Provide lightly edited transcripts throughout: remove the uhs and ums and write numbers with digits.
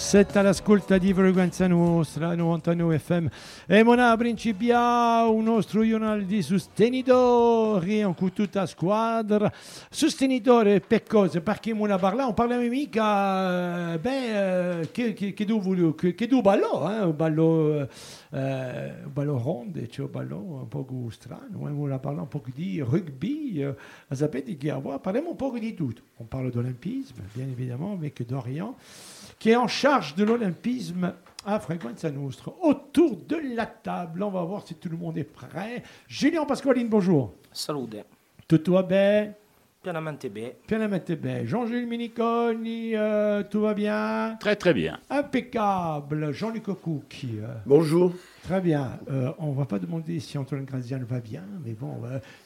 Sette all'ascolta di Frequenza Nostra 99 FM e Mona Principia, un nostro giornale di sostenitori con tutta la squadra sostenitore per cosa? Perché Mona parla, non parliamo mica che tu voglio, che tu ballo, un ballo rondo, cioè un ballo un po' strano, Mona parla un po' di rugby, sapete che parliamo un po' di tutto, on parle d'olympisme bien évidemment avec Dorian qui est en charge de l'olympisme à Frequenza Nostra. Autour de la table, on va voir si tout le monde est prêt. Julien Pasqualine, bonjour. Salute. Tout va bien? Pianamente bien. Pianamente bien. Jean-Gilles Miniconi, tout va bien? Très très bien. Impeccable. Jean-Luc Ocouki. Bonjour. Très bien. On va pas demander si Antoine Graziano va bien, mais bon,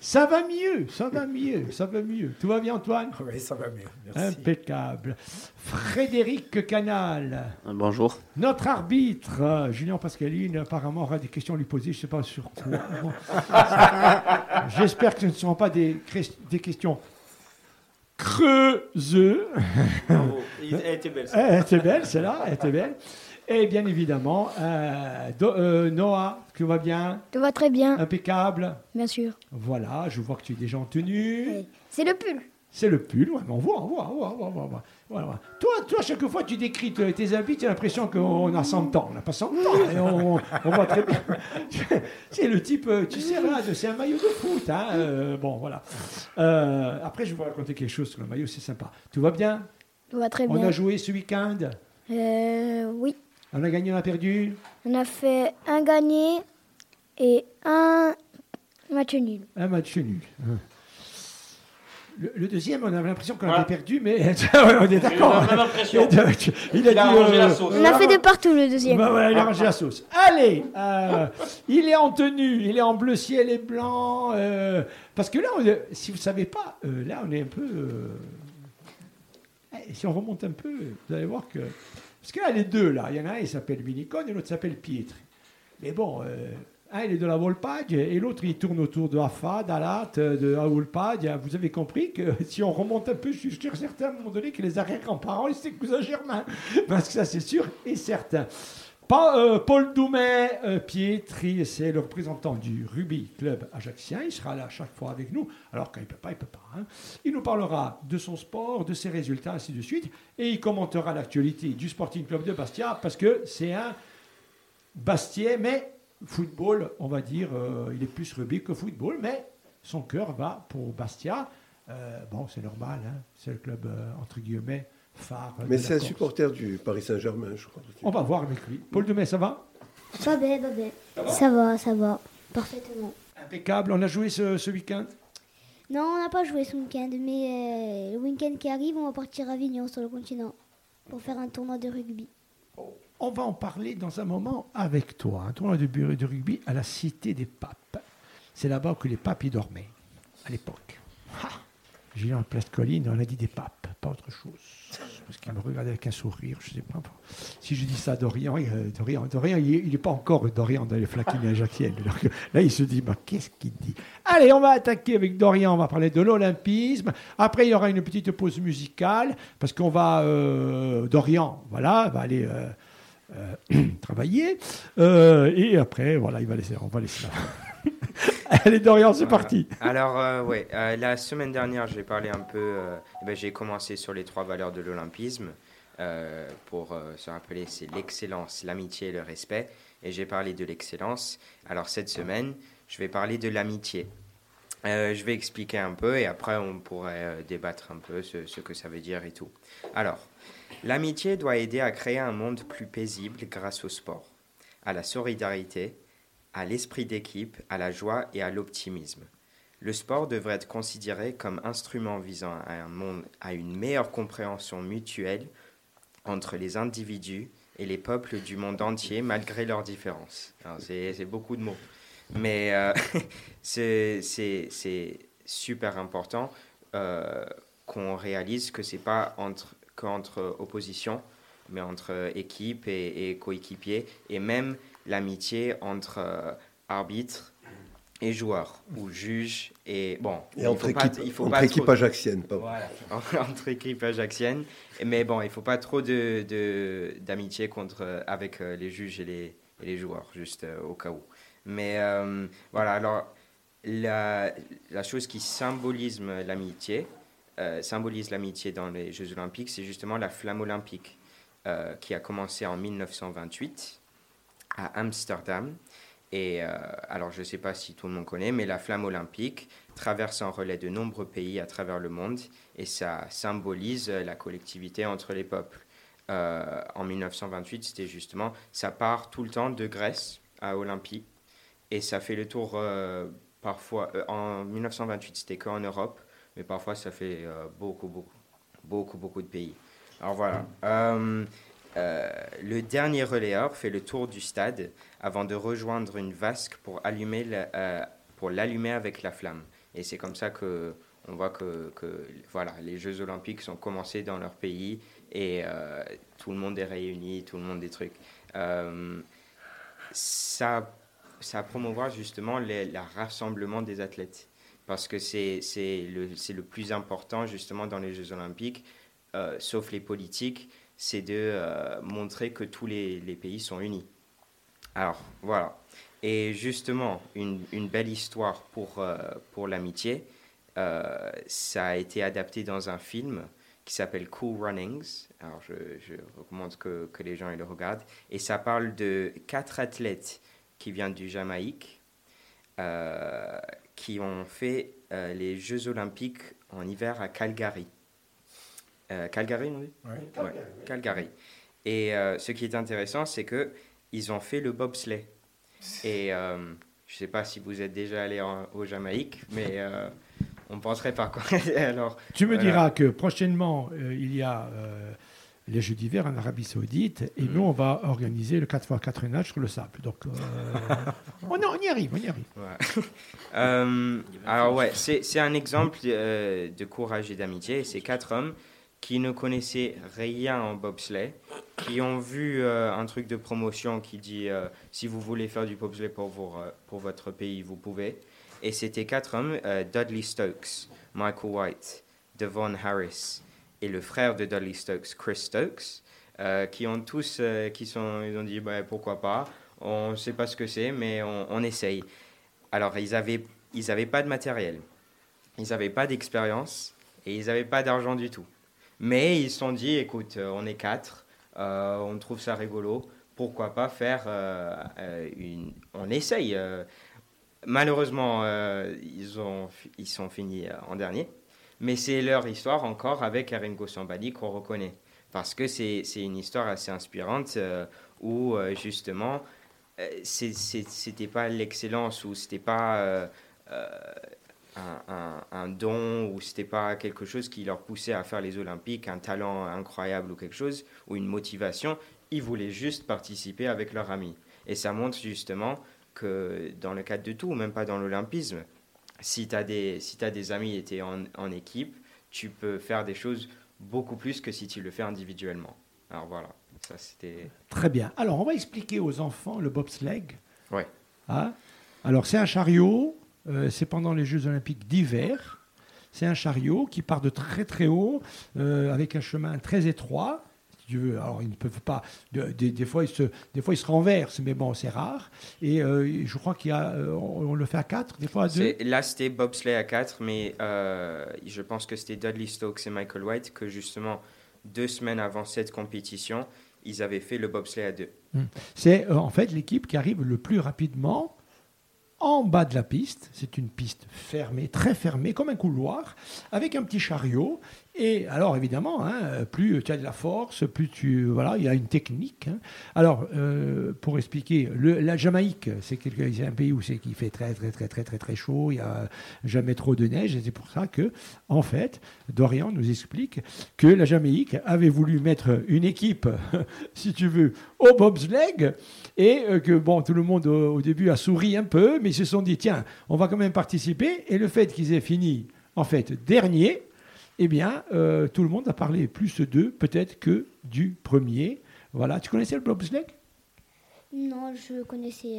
ça va mieux, ça va mieux, ça va mieux. Tout va bien, Antoine? Oui, ça va mieux. Merci. Impeccable. Frédéric Canal. Bonjour. Notre arbitre, Julien Pasqualine, apparemment aura des questions à lui poser, je ne sais pas sur quoi. Bon. J'espère que ce ne seront pas des questions creuseux. Bravo. Elle était belle, celle-là. Elle était belle, celle-là. Elle était belle. Et bien évidemment, Noah, tu vas bien? Tout va très bien. Impeccable. Bien sûr. Voilà, je vois que tu es déjà en tenue. Oui. C'est le pull. C'est le pull, ouais, mais on voit. Voilà. Toi, chaque fois, tu décris tes habits, tu as l'impression qu'on a 100 ans. On n'a pas 100 ans, et on voit très bien. C'est le type, tu sais, là, c'est un maillot de foot. Hein, bon, voilà. Après, je vais raconter quelque chose sur le maillot, c'est sympa. Tout va bien? Tout va très bien. On a joué ce week-end? Oui. On a gagné, on a perdu? On a fait un gagné et un match nul. Un match nul. Le deuxième, on avait l'impression qu'on avait perdu, mais on est d'accord. Il a rangé la sauce. On a fait des partout, le deuxième. Bah, voilà, il a rangé la sauce. Allez, il est en tenue, il est en bleu ciel et blanc. Parce que là, si vous ne savez pas, là, on est un peu... si on remonte un peu, vous allez voir que... Parce que là, les deux, là, il y en a un, il s'appelle Minicone, et l'autre s'appelle Pietri. Mais bon... Un, il est de la Volpagne, et l'autre, il tourne autour de Afa, d'Alat, de la Volpagne. Vous avez compris que si on remonte un peu, je suis sûr, certains, à un moment donné, que les arrière-grands-parents, c'est cousin germain. Parce que ça, c'est sûr et certain. Paulu Dumè, Pietri, c'est le représentant du Rugby Club Ajaccien. Il sera là chaque fois avec nous. Alors, quand il ne peut pas, il ne peut pas. Hein. Il nous parlera de son sport, de ses résultats, ainsi de suite. Et il commentera l'actualité du Sporting Club de Bastia, parce que c'est un Bastien, mais... Football, on va dire, il est plus rugby que football, mais son cœur va pour Bastia. Bon, c'est normal, hein, c'est le club, entre guillemets, phare. Mais c'est un supporter du Paris Saint-Germain, je crois. On va voir avec lui. Paulu Dumè, ça va? Ça va, ça va. Parfaitement. Impeccable. On a joué ce week-end? Non, on n'a pas joué ce week-end, mais le week-end qui arrive, on va partir à Avignon, sur le continent, pour faire un tournoi de rugby. Oh. On va en parler dans un moment avec toi. Un tournoi de rugby à la Cité des Papes. C'est là-bas que les papes y dormaient, à l'époque. Julien Pasqualine, on a dit des papes, pas autre chose. Parce qu'il me regardait avec un sourire, je ne sais pas. Si je dis ça à Dorian, il n'est pas encore Dorian dans les flaquines ajacciennes. Là, il se dit, bah, qu'est-ce qu'il dit? Allez, on va attaquer avec Dorian, on va parler de l'olympisme. Après, il y aura une petite pause musicale, parce qu'on va... Dorian, voilà, va aller... travailler et après voilà on va laisser allez Dorian, c'est parti. Alors la semaine dernière j'ai parlé un peu j'ai commencé sur les trois valeurs de l'olympisme pour se rappeler, c'est l'excellence, l'amitié et le respect, et j'ai parlé de l'excellence. Alors cette semaine je vais parler de l'amitié. Je vais expliquer un peu et après on pourrait débattre un peu ce que ça veut dire et tout. Alors, l'amitié doit aider à créer un monde plus paisible grâce au sport, à la solidarité, à l'esprit d'équipe, à la joie et à l'optimisme. Le sport devrait être considéré comme instrument visant à une meilleure compréhension mutuelle entre les individus et les peuples du monde entier malgré leurs différences. Alors, c'est beaucoup de mots. Mais c'est super important qu'on réalise que ce n'est pas qu'entre opposition, mais entre équipe et coéquipier, et même l'amitié entre arbitres et joueurs ou juges et bon. Et entre équipes ajaxiennes, pas voilà. Entre équipes ajaxiennes, mais bon, il faut pas trop d'amitié avec les juges et les joueurs, juste au cas où. Mais voilà, alors la chose qui symbolise l'amitié dans les Jeux Olympiques, c'est justement la flamme olympique qui a commencé en 1928 à Amsterdam. Et alors, je ne sais pas si tout le monde connaît, mais la flamme olympique traverse en relais de nombreux pays à travers le monde et ça symbolise la collectivité entre les peuples. En 1928, c'était justement, ça part tout le temps de Grèce à Olympie et ça fait le tour parfois. En 1928, c'était qu'en Europe, mais parfois ça fait beaucoup de pays. Alors voilà. Le dernier relayeur fait le tour du stade avant de rejoindre une vasque pour allumer pour l'allumer avec la flamme. Et c'est comme ça que on voit que voilà, les Jeux Olympiques sont commencés dans leur pays et tout le monde est réuni, tout le monde des trucs. Ça promouvoir justement le rassemblement des athlètes parce que c'est le plus important justement dans les Jeux Olympiques, sauf les politiques. C'est de montrer que tous les pays sont unis. Alors, voilà. Et justement, une belle histoire pour l'amitié. Ça a été adapté dans un film qui s'appelle Cool Runnings. Alors, je recommande que les gens le regardent. Et ça parle de 4 athlètes qui viennent du Jamaïque, qui ont fait les Jeux Olympiques en hiver à Calgary. Calgary, non ? Oui. Calgary. Et ce qui est intéressant, c'est qu'ils ont fait le bobsleigh. Et je ne sais pas si vous êtes déjà allé au Jamaïque, mais on penserait par quoi. Alors, tu me diras que prochainement, il y a les Jeux d'hiver en Arabie Saoudite, et nous, on va organiser le 4x4 nage sur le sable. Donc, on y arrive. Ouais. Alors, ouais, c'est un exemple de courage et d'amitié. C'est 4 hommes qui ne connaissaient rien en bobsleigh, qui ont vu un truc de promotion qui dit si vous voulez faire du bobsleigh pour votre pays, vous pouvez. Et c'était 4 hommes, Dudley Stokes, Michael White, Devon Harris et le frère de Dudley Stokes, Chris Stokes, ils ont dit pourquoi pas, on ne sait pas ce que c'est, mais on essaye. Alors, ils n'avaient pas de matériel, ils n'avaient pas d'expérience et ils n'avaient pas d'argent du tout. Mais ils se sont dit, écoute, on est 4, on trouve ça rigolo, pourquoi pas faire on essaye. Malheureusement, ils sont finis en dernier, mais c'est leur histoire encore avec Aringo Sambali qu'on reconnaît. Parce que c'est une histoire assez inspirante où, justement, c'était pas l'excellence ou c'était pas... Un don ou c'était pas quelque chose qui leur poussait à faire les Olympiques, un talent incroyable ou quelque chose, ou une motivation, ils voulaient juste participer avec leurs amis. Et ça montre justement que dans le cadre de tout, même pas dans l'olympisme, si tu as des amis et tu es en équipe, tu peux faire des choses beaucoup plus que si tu le fais individuellement. Alors voilà, ça c'était... Très bien. Alors on va expliquer aux enfants le bobsleigh. Oui. Hein ? Alors c'est un chariot... c'est pendant les Jeux Olympiques d'hiver. C'est un chariot qui part de très très haut, avec un chemin très étroit. Si tu veux. Alors ils ne peuvent pas. Des fois ils se renversent, mais bon, c'est rare. Et je crois on le fait à 4, des fois à 2. Là c'était bobsleigh à 4, mais je pense que c'était Dudley Stokes et Michael White que justement 2 semaines avant cette compétition, ils avaient fait le bobsleigh à 2. C'est en fait l'équipe qui arrive le plus rapidement. En bas de la piste, c'est une piste fermée, très fermée, comme un couloir, avec un petit chariot. Et alors, évidemment, plus tu as de la force, plus il y a une technique. Alors, pour expliquer, la Jamaïque, c'est un pays où c'est qui fait très, très, très, très, très, très chaud. Il n'y a jamais trop de neige. Et c'est pour ça que, en fait, Dorian nous explique que la Jamaïque avait voulu mettre une équipe, si tu veux, au bobsleigh. Et que bon, tout le monde au début a souri un peu, mais ils se sont dit tiens, on va quand même participer. Et le fait qu'ils aient fini en fait dernier, eh bien, tout le monde a parlé plus d'eux peut-être que du premier. Voilà. Tu connaissais le bobsleigh ? Non, je connaissais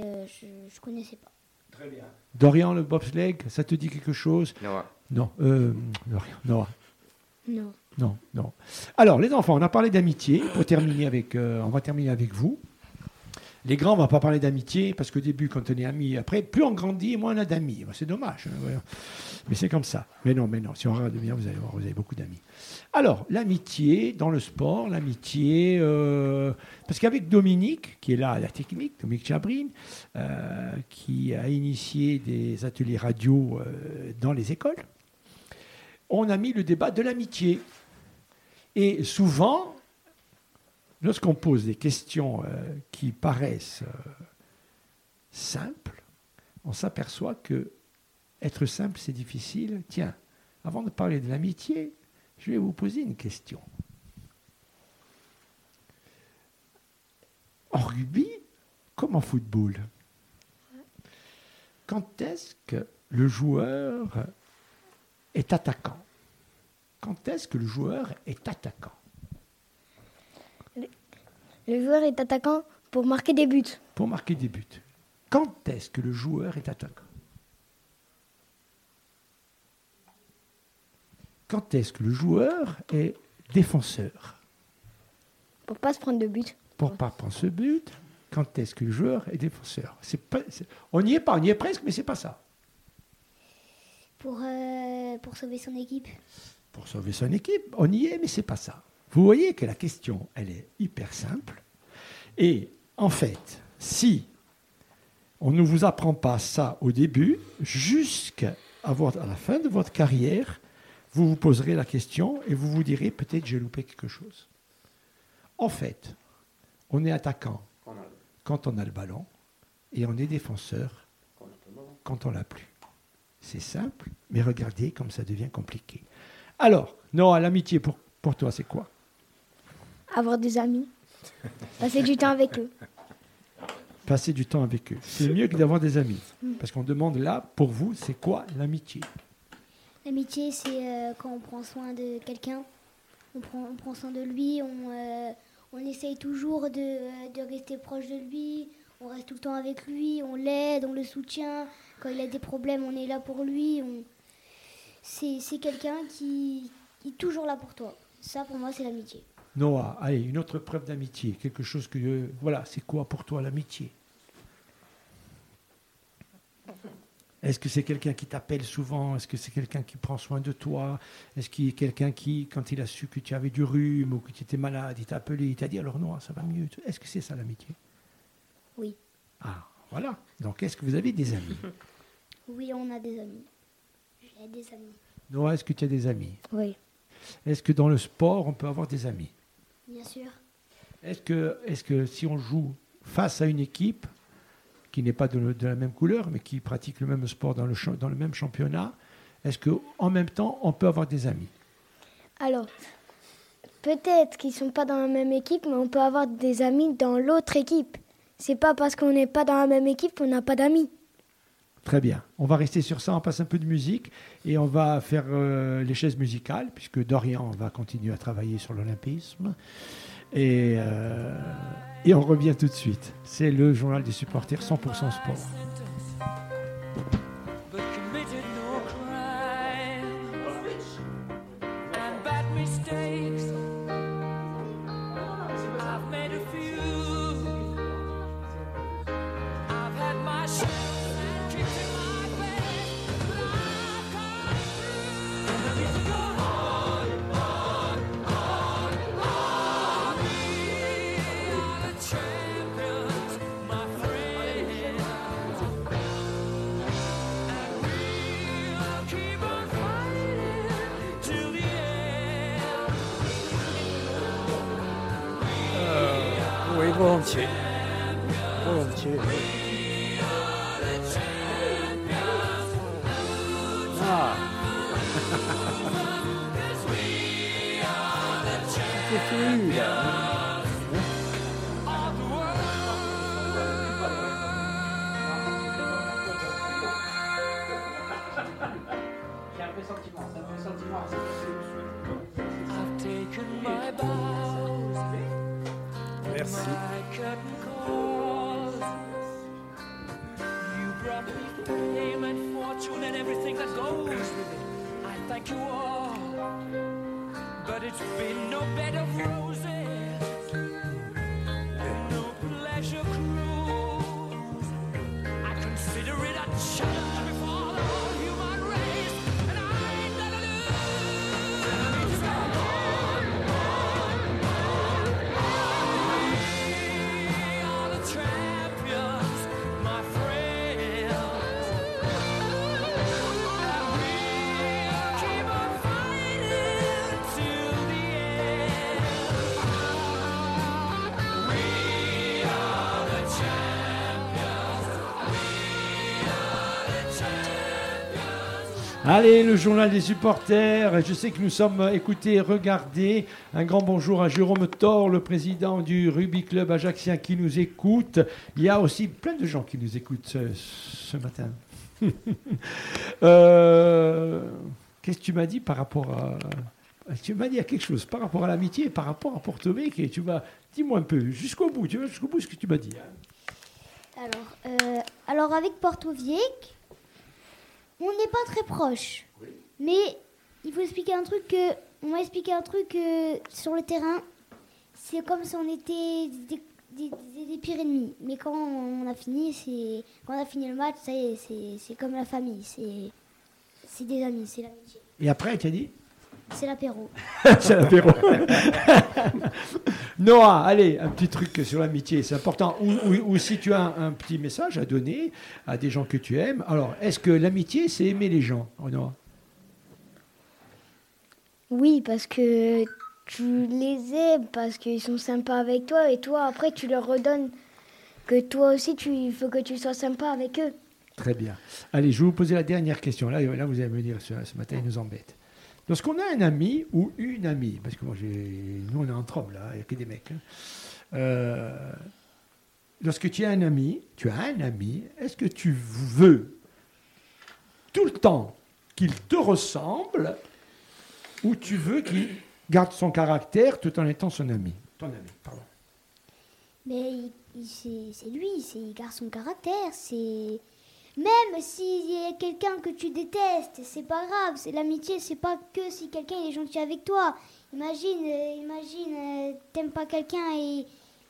pas. Très bien. Dorian, le bobsleigh, ça te dit quelque chose? Noah. Non. Noah. Non. Non, non. Alors, les enfants, on a parlé d'amitié. Pour terminer avec, on va terminer avec vous. Les grands, on ne va pas parler d'amitié, parce qu'au début, quand on est amis, après, plus on grandit, moins on a d'amis. Ben, c'est dommage. Hein, mais c'est comme ça. Mais non, si on regarde bien, vous allez voir, vous avez beaucoup d'amis. Alors, l'amitié dans le sport, l'amitié... parce qu'avec Dominique, qui est là à la technique, Dominique Chabrine, qui a initié des ateliers radio dans les écoles, on a mis le débat de l'amitié. Et souvent... Lorsqu'on pose des questions qui paraissent simples, on s'aperçoit que être simple, c'est difficile. Tiens, avant de parler de l'amitié, je vais vous poser une question. En rugby, comme en football, quand est-ce que le joueur est attaquant ? Quand est-ce que le joueur est attaquant ? Le joueur est attaquant pour marquer des buts. Pour marquer des buts. Quand est-ce que le joueur est attaquant ? Quand est-ce que le joueur est défenseur ? Pour ne pas se prendre de but. Pour ne pas prendre ce but. Quand est-ce que le joueur est défenseur ? C'est pas, c'est, on n'y est pas, on y est presque, mais c'est pas ça. Pour sauver son équipe. Pour sauver son équipe, on y est, mais c'est pas ça. Vous voyez que la question, elle est hyper simple. Et en fait, si on ne vous apprend pas ça au début, jusqu'à la fin de votre carrière, vous vous poserez la question et vous vous direz, peut-être j'ai loupé quelque chose. En fait, on est attaquant quand on a le ballon et on est défenseur quand on l'a plus. C'est simple, mais regardez comme ça devient compliqué. Alors, Noah, l'amitié pour toi, c'est quoi ? Avoir des amis. Passer du temps avec eux. Passer du temps avec eux. C'est mieux que d'avoir des amis. Parce qu'on demande là, pour vous, c'est quoi l'amitié ? L'amitié, c'est quand on prend soin de quelqu'un. On prend soin de lui. On essaye toujours de rester proche de lui. On reste tout le temps avec lui. On l'aide, on le soutient. Quand il a des problèmes, on est là pour lui. C'est quelqu'un qui est toujours là pour toi. Ça, pour moi, c'est l'amitié. Noah, allez, une autre preuve d'amitié, quelque chose que... voilà, c'est quoi pour toi l'amitié ? Est-ce que c'est quelqu'un qui t'appelle souvent ? Est-ce que c'est quelqu'un qui prend soin de toi ? Est-ce qu'il y a quelqu'un qui, quand il a su que tu avais du rhume ou que tu étais malade, il t'a appelé, il t'a dit, alors Noah, ça va mieux ? Est-ce que c'est ça l'amitié ? Oui. Ah, voilà. Donc, est-ce que vous avez des amis ? Oui, on a des amis. J'ai des amis. Noah, est-ce que tu as des amis ? Oui. Est-ce que dans le sport, on peut avoir des amis ? Bien sûr. Est-ce que si on joue face à une équipe qui n'est pas de la même couleur, mais qui pratique le même sport dans le même championnat, est-ce qu'en même temps, on peut avoir des amis ? Alors, peut-être qu'ils ne sont pas dans la même équipe, mais on peut avoir des amis dans l'autre équipe. Ce n'est pas parce qu'on n'est pas dans la même équipe qu'on n'a pas d'amis. Très bien. On va rester sur ça, on passe un peu de musique et on va faire les chaises musicales puisque Dorian va continuer à travailler sur l'olympisme et on revient tout de suite. C'est le journal des supporters 100% sport. Volontiers. Ah. C'est fini là. J'ai un peu sentiment, c'est un peu sentiment. I've taken my bows. Merci. breath, name and fortune and everything that goes with it. I thank you all, but it's been no bed of roses and no pleasure cruise. I consider it a challenge before the whole human race, and I ain't gonna lose. We are the champions, my friends, and we'll keep on fighting till the end. We are the champions, we are the champions. Allez, le journal des supporters. Je sais que nous sommes écoutés et regardés. Un grand bonjour à Jérôme Thor, le président du Rugby Club ajaxien qui nous écoute. Il y a aussi plein de gens qui nous écoutent ce matin. Qu'est-ce que tu m'as dit par rapport à... Tu m'as dit quelque chose par rapport à l'amitié, par rapport à Porto-Vecchio. Et tu m'as... Dis-moi un peu, jusqu'au bout. Tu vas jusqu'au bout ce que tu m'as dit. Alors avec Porto-Vecchio, on n'est pas très proches. Mais il faut expliquer un truc que... On m'a expliqué un truc sur le terrain. C'est comme si on était des pires ennemis. Mais quand on a fini, le match, ça y est, c'est comme la famille. C'est des amis, c'est l'amitié. Et après, tu as dit ? C'est l'apéro. C'est l'apéro. Noah, allez, un petit truc sur l'amitié, c'est important. Ou si tu as un petit message à donner à des gens que tu aimes. Alors, est-ce que l'amitié, c'est aimer les gens, Noah ? Oui, parce que tu les aimes, parce qu'ils sont sympas avec toi, et toi, après, tu leur redonnes que toi aussi, il faut que tu sois sympa avec eux. Très bien. Allez, je vais vous poser la dernière question. Là vous allez me dire, ce matin, il nous embête. Lorsqu'on a un ami ou une amie, parce que nous, on est entre hommes, là, il n'y a que des mecs. Lorsque tu as un ami, est-ce que tu veux tout le temps qu'il te ressemble ? Ou tu veux qu'il garde son caractère tout en étant son ami. Ton ami, pardon. Mais c'est lui, il garde son caractère. Même s'il y a quelqu'un que tu détestes, c'est pas grave. C'est l'amitié, c'est pas que si quelqu'un est gentil avec toi. Imagine, t'aimes pas quelqu'un et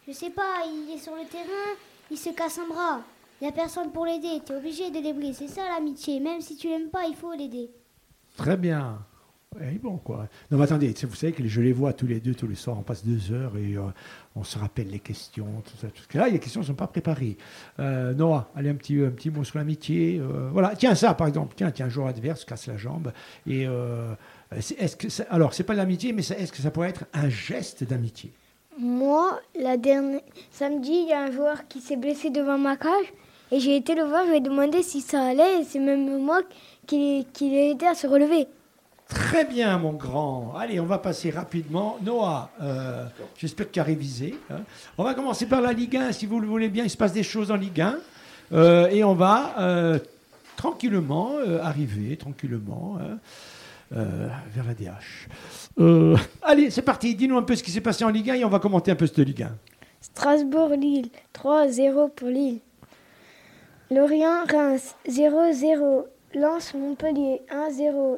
je sais pas, il est sur le terrain, il se casse un bras. Il y a personne pour l'aider, t'es obligé de l'aider. C'est ça l'amitié. Même si tu l'aimes pas, il faut l'aider. Très bien. Et bon, quoi. Non, mais attendez, vous savez que je les vois tous les soirs, on passe 2 heures et on se rappelle les questions, tout ça, tout ça. Là, les questions ne sont pas préparées. Noah, allez, un petit mot sur l'amitié. Voilà, tiens, ça, par exemple, tiens, un joueur adverse casse la jambe. Et alors, c'est pas de l'amitié, mais est-ce que ça pourrait être un geste d'amitié ? Moi, la dernière samedi, il y a un joueur qui s'est blessé devant ma cage et j'ai été le voir, je lui ai demandé si ça allait et c'est même moi qui l'ai aidé à se relever. Très bien, mon grand. Allez, on va passer rapidement. Noah, j'espère que tu as révisé. Hein. On va commencer par la Ligue 1. Si vous le voulez bien, il se passe des choses en Ligue 1. Et on va arriver tranquillement vers la DH. Allez, c'est parti. Dis-nous un peu ce qui s'est passé en Ligue 1 et on va commenter un peu cette Ligue 1. Strasbourg-Lille, 3-0 pour Lille. Lorient-Reims, 0-0. Lens-Montpellier, 1-0.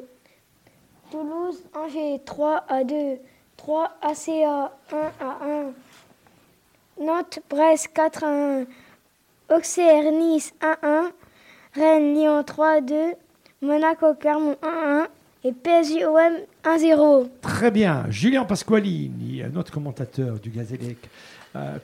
Toulouse, Angers, 3-2, 3 ACA, 1-1. Nantes, Brest, 4-1. Auxerre, Nice, 1-1. Rennes, Lyon, 3-2. Monaco, Clermont, 1-1. Et PSG, OM, 1-0. Très bien. Julien Pasqualine, notre commentateur du Gazélec.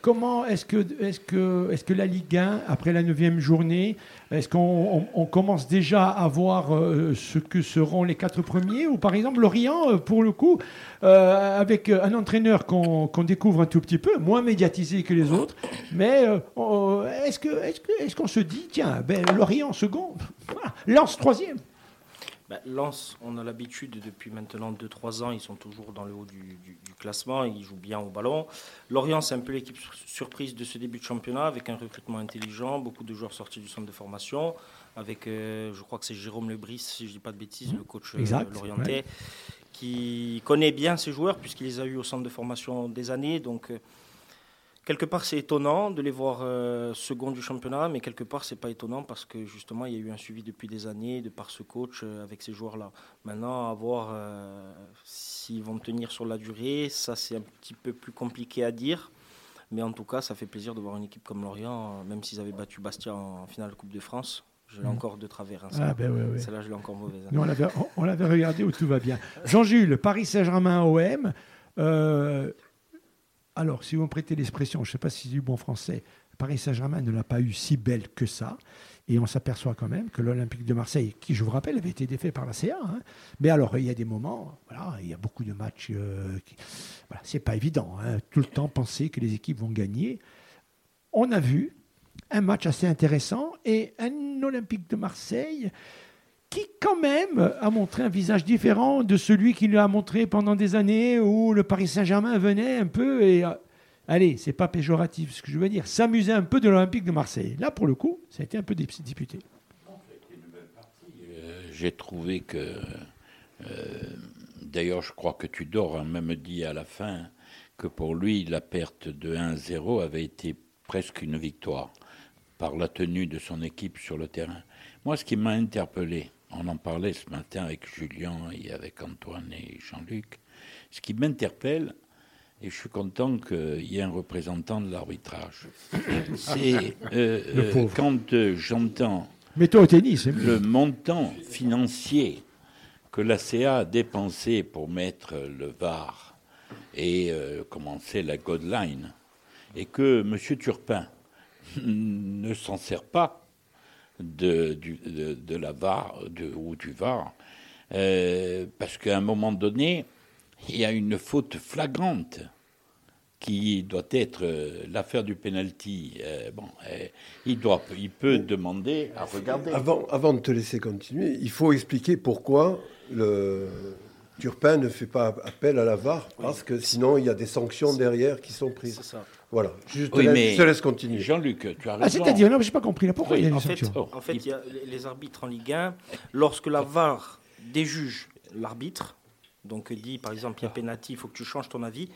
Comment est-ce que la Ligue 1, après la 9e journée, est-ce qu'on commence déjà à voir ce que seront les 4 premiers ? Ou par exemple, Lorient, pour le coup, avec un entraîneur qu'on découvre un tout petit peu, moins médiatisé que les autres, mais est-ce qu'on se dit, tiens, Lorient second, Lens 3e ? Lens, on a l'habitude depuis maintenant 2-3 ans, ils sont toujours dans le haut du classement, ils jouent bien au ballon. Lorient, c'est un peu l'équipe surprise de ce début de championnat, avec un recrutement intelligent, beaucoup de joueurs sortis du centre de formation, avec, je crois que c'est Jérôme Lebris, si je ne dis pas de bêtises, le coach lorientais, ouais, qui connaît bien ses joueurs, puisqu'il les a eus au centre de formation des années, donc... Quelque part, c'est étonnant de les voir second du championnat, mais quelque part, c'est pas étonnant parce que justement, il y a eu un suivi depuis des années de par ce coach avec ces joueurs-là. Maintenant, à voir s'ils vont tenir sur la durée, ça, c'est un petit peu plus compliqué à dire. Mais en tout cas, ça fait plaisir de voir une équipe comme Lorient, même s'ils avaient battu Bastia en finale de Coupe de France. Je l'ai encore de travers. Hein, ouais. Celle-là, je l'ai encore mauvaise. Hein. Nous, on l'avait regardé où tout va bien. Jean-Jules, Paris Saint-Germain OM. Alors, si vous me prêtez l'expression, je ne sais pas si c'est du bon français, Paris Saint-Germain ne l'a pas eu si belle que ça. Et on s'aperçoit quand même que l'Olympique de Marseille, qui, je vous rappelle, avait été défait par la CA. Hein. Mais alors, il y a des moments, voilà, il y a beaucoup de matchs. Voilà, ce n'est pas évident. Hein. Tout le temps, penser que les équipes vont gagner. On a vu un match assez intéressant et un Olympique de Marseille qui quand même a montré un visage différent de celui qu'il a montré pendant des années où le Paris Saint-Germain venait un peu et, allez, c'est pas péjoratif ce que je veux dire, s'amusait un peu de l'Olympique de Marseille. Là, pour le coup, ça a été un peu disputé. J'ai trouvé que, d'ailleurs, je crois que Tudor a même dit à la fin que pour lui, la perte de 1-0 avait été presque une victoire par la tenue de son équipe sur le terrain. Moi, ce qui m'a interpellé, on en parlait ce matin avec Julien et avec Antoine et Jean-Luc. Ce qui m'interpelle, et je suis content qu'il y ait un représentant de l'arbitrage, c'est quand j'entends le montant financier que la CA a dépensé pour mettre le VAR et commencer la Godline, et que M. Turpin ne s'en sert pas de la VAR ou du VAR, parce qu'à un moment donné, il y a une faute flagrante qui doit être l'affaire du pénalty. Il peut demander à regarder. Avant de te laisser continuer, il faut expliquer pourquoi Turpin ne fait pas appel à la VAR, parce que sinon il y a des sanctions derrière qui sont prises. C'est ça. Voilà, je te laisse continuer. Jean-Luc, tu as raison. C'est-à-dire, non, mais je n'ai pas compris. Là, pourquoi il y a une sanction ? En fait, il y a les arbitres en Ligue 1. Lorsque la VAR déjuge l'arbitre, donc dit par exemple, il y a pénalty, il faut que tu changes ton avis,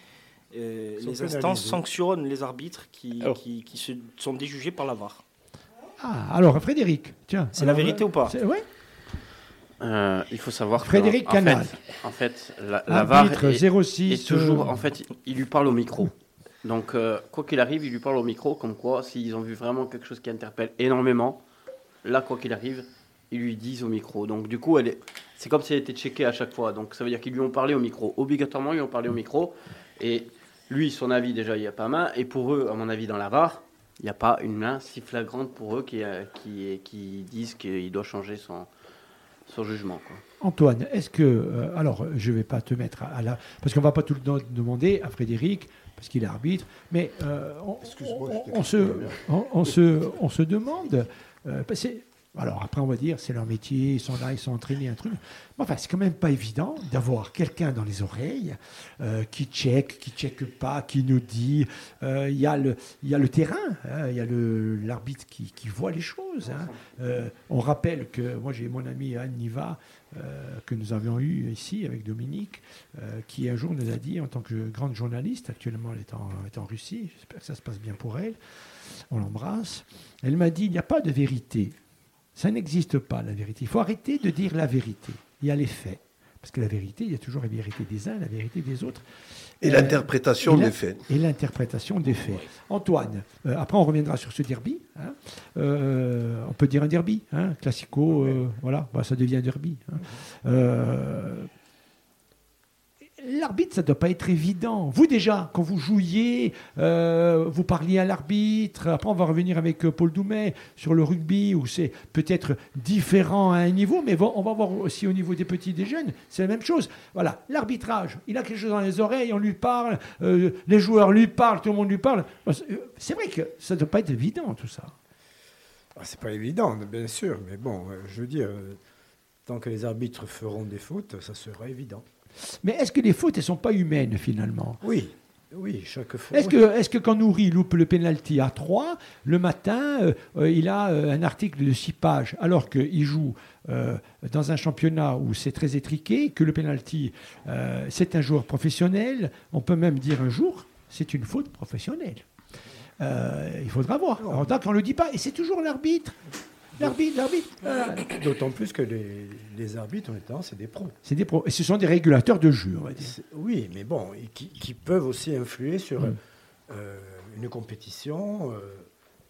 les instances sanctionnent les arbitres qui sont déjugés par la VAR. Ah, alors Frédéric, tiens. C'est la vérité ou pas ? Oui. Il faut savoir Frédéric que Canal. En fait, la VAR est toujours... En fait, il lui parle au micro. Donc, quoi qu'il arrive, il lui parle au micro, comme quoi, s'ils ont vu vraiment quelque chose qui interpelle énormément, là, quoi qu'il arrive, ils lui disent au micro. Donc, du coup, c'est comme si elle était checkée à chaque fois. Donc, ça veut dire qu'ils lui ont parlé au micro. Obligatoirement, ils lui ont parlé au micro. Et lui, son avis, déjà, il n'y a pas main. Et pour eux, à mon avis, dans la VAR, il n'y a pas une main si flagrante pour eux qui disent qu'il doit changer son jugement, quoi. Antoine, est-ce que... alors, je ne vais pas te mettre à la... Parce qu'on ne va pas tout le temps demander à Frédéric... parce qu'il est arbitre, mais on se demande... alors après, on va dire, c'est leur métier, ils sont là, ils sont entraînés, un truc. Mais enfin, c'est quand même pas évident d'avoir quelqu'un dans les oreilles qui check pas, qui nous dit... Il y a le terrain, hein, y a l'arbitre qui voit les choses. Hein. On rappelle que... Moi, j'ai mon ami Anne Niva, que nous avions eu ici avec Dominique, qui un jour nous a dit, en tant que grande journaliste, actuellement elle est en Russie, j'espère que ça se passe bien pour elle, on l'embrasse, elle m'a dit, il n'y a pas de vérité, ça n'existe pas la vérité, il faut arrêter de dire la vérité, il y a les faits, parce que la vérité, il y a toujours la vérité des uns, la vérité des autres. Et l'interprétation des faits. Et l'interprétation des faits. Antoine, après on reviendra sur ce derby. Hein. On peut dire un derby, hein, classico, voilà, bah, ça devient un derby. Hein. L'arbitre, ça ne doit pas être évident. Vous déjà, quand vous jouiez, vous parliez à l'arbitre. Après, on va revenir avec Paulu Dumè sur le rugby, où c'est peut-être différent à un niveau, mais on va voir aussi au niveau des petits, des jeunes, c'est la même chose. Voilà, l'arbitrage, il a quelque chose dans les oreilles, on lui parle, les joueurs lui parlent, tout le monde lui parle. C'est vrai que ça ne doit pas être évident, tout ça. C'est pas évident, bien sûr, mais bon, je veux dire, tant que les arbitres feront des fautes, ça sera évident. Mais est-ce que les fautes, elles ne sont pas humaines, finalement ? Oui, chaque fois. Est-ce que quand Nouri loupe le pénalty à 3, le matin, il a un article de 6 pages, alors qu'il joue dans un championnat où c'est très étriqué, que le pénalty, c'est un joueur professionnel, on peut même dire un jour, c'est une faute professionnelle. il faudra voir. En tant qu'on ne le dit pas, et c'est toujours l'arbitre. L'arbitre. D'autant plus que les arbitres, en étant, c'est des pros. C'est des pros. Et ce sont des régulateurs de jeu, on va dire. Oui, mais bon, qui peuvent aussi influer sur une compétition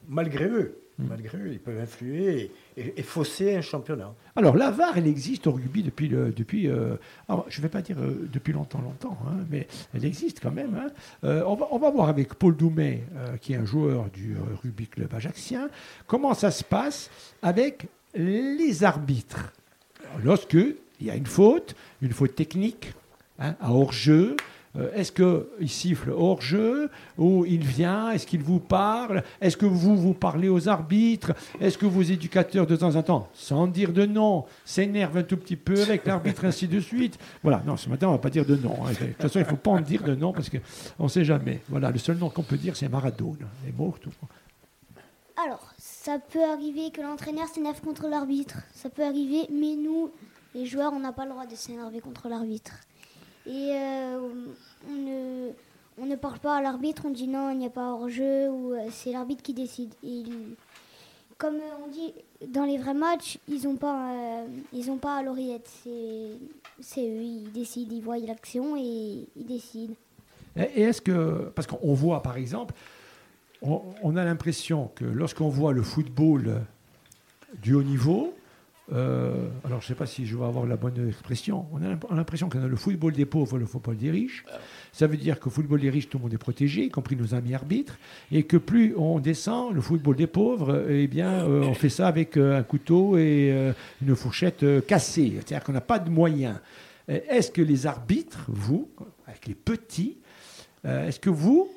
malgré eux. Malgré eux, ils peuvent influer et fausser un championnat. Alors, la VAR, elle existe au rugby depuis, je ne vais pas dire depuis longtemps, hein, mais elle existe quand même. Hein. On va voir avec Paulu Dumè, qui est un joueur du rugby club ajaxien, comment ça se passe avec les arbitres. Lorsqu'il y a une faute technique, hein, à hors-jeu, est-ce qu'il siffle hors jeu ou il vient? Est-ce qu'il vous parle? Est-ce que vous parlez aux arbitres? Est-ce que vos éducateurs, de temps en temps, sans dire de nom, s'énervent un tout petit peu avec l'arbitre, ainsi de suite? Voilà, non, ce matin, on ne va pas dire de nom. Hein. De toute façon, il ne faut pas en dire de nom parce qu'on ne sait jamais. Voilà, le seul nom qu'on peut dire, c'est Maradona. Et mort, tout. Alors, ça peut arriver que l'entraîneur s'énerve contre l'arbitre. Ça peut arriver, mais nous, les joueurs, on n'a pas le droit de s'énerver contre l'arbitre. Et on ne parle pas à l'arbitre, on dit non, il n'y a pas hors-jeu, ou c'est l'arbitre qui décide. Et comme on dit, dans les vrais matchs, ils n'ont pas à l'oreillette. C'est eux, ils décident, ils voient l'action et ils décident. Et est-ce que, parce qu'on voit par exemple, on a l'impression que lorsqu'on voit le football du haut niveau, alors je ne sais pas si je vais avoir la bonne expression, on a l'impression qu'on a le football des pauvres, le football des riches. Ça veut dire que le football des riches, tout le monde est protégé, y compris nos amis arbitres, et que plus on descend, le football des pauvres, eh bien on fait ça avec un couteau et une fourchette cassée, c'est-à-dire qu'on n'a pas de moyens. Est-ce que les arbitres, vous, avec les petits, est-ce que vous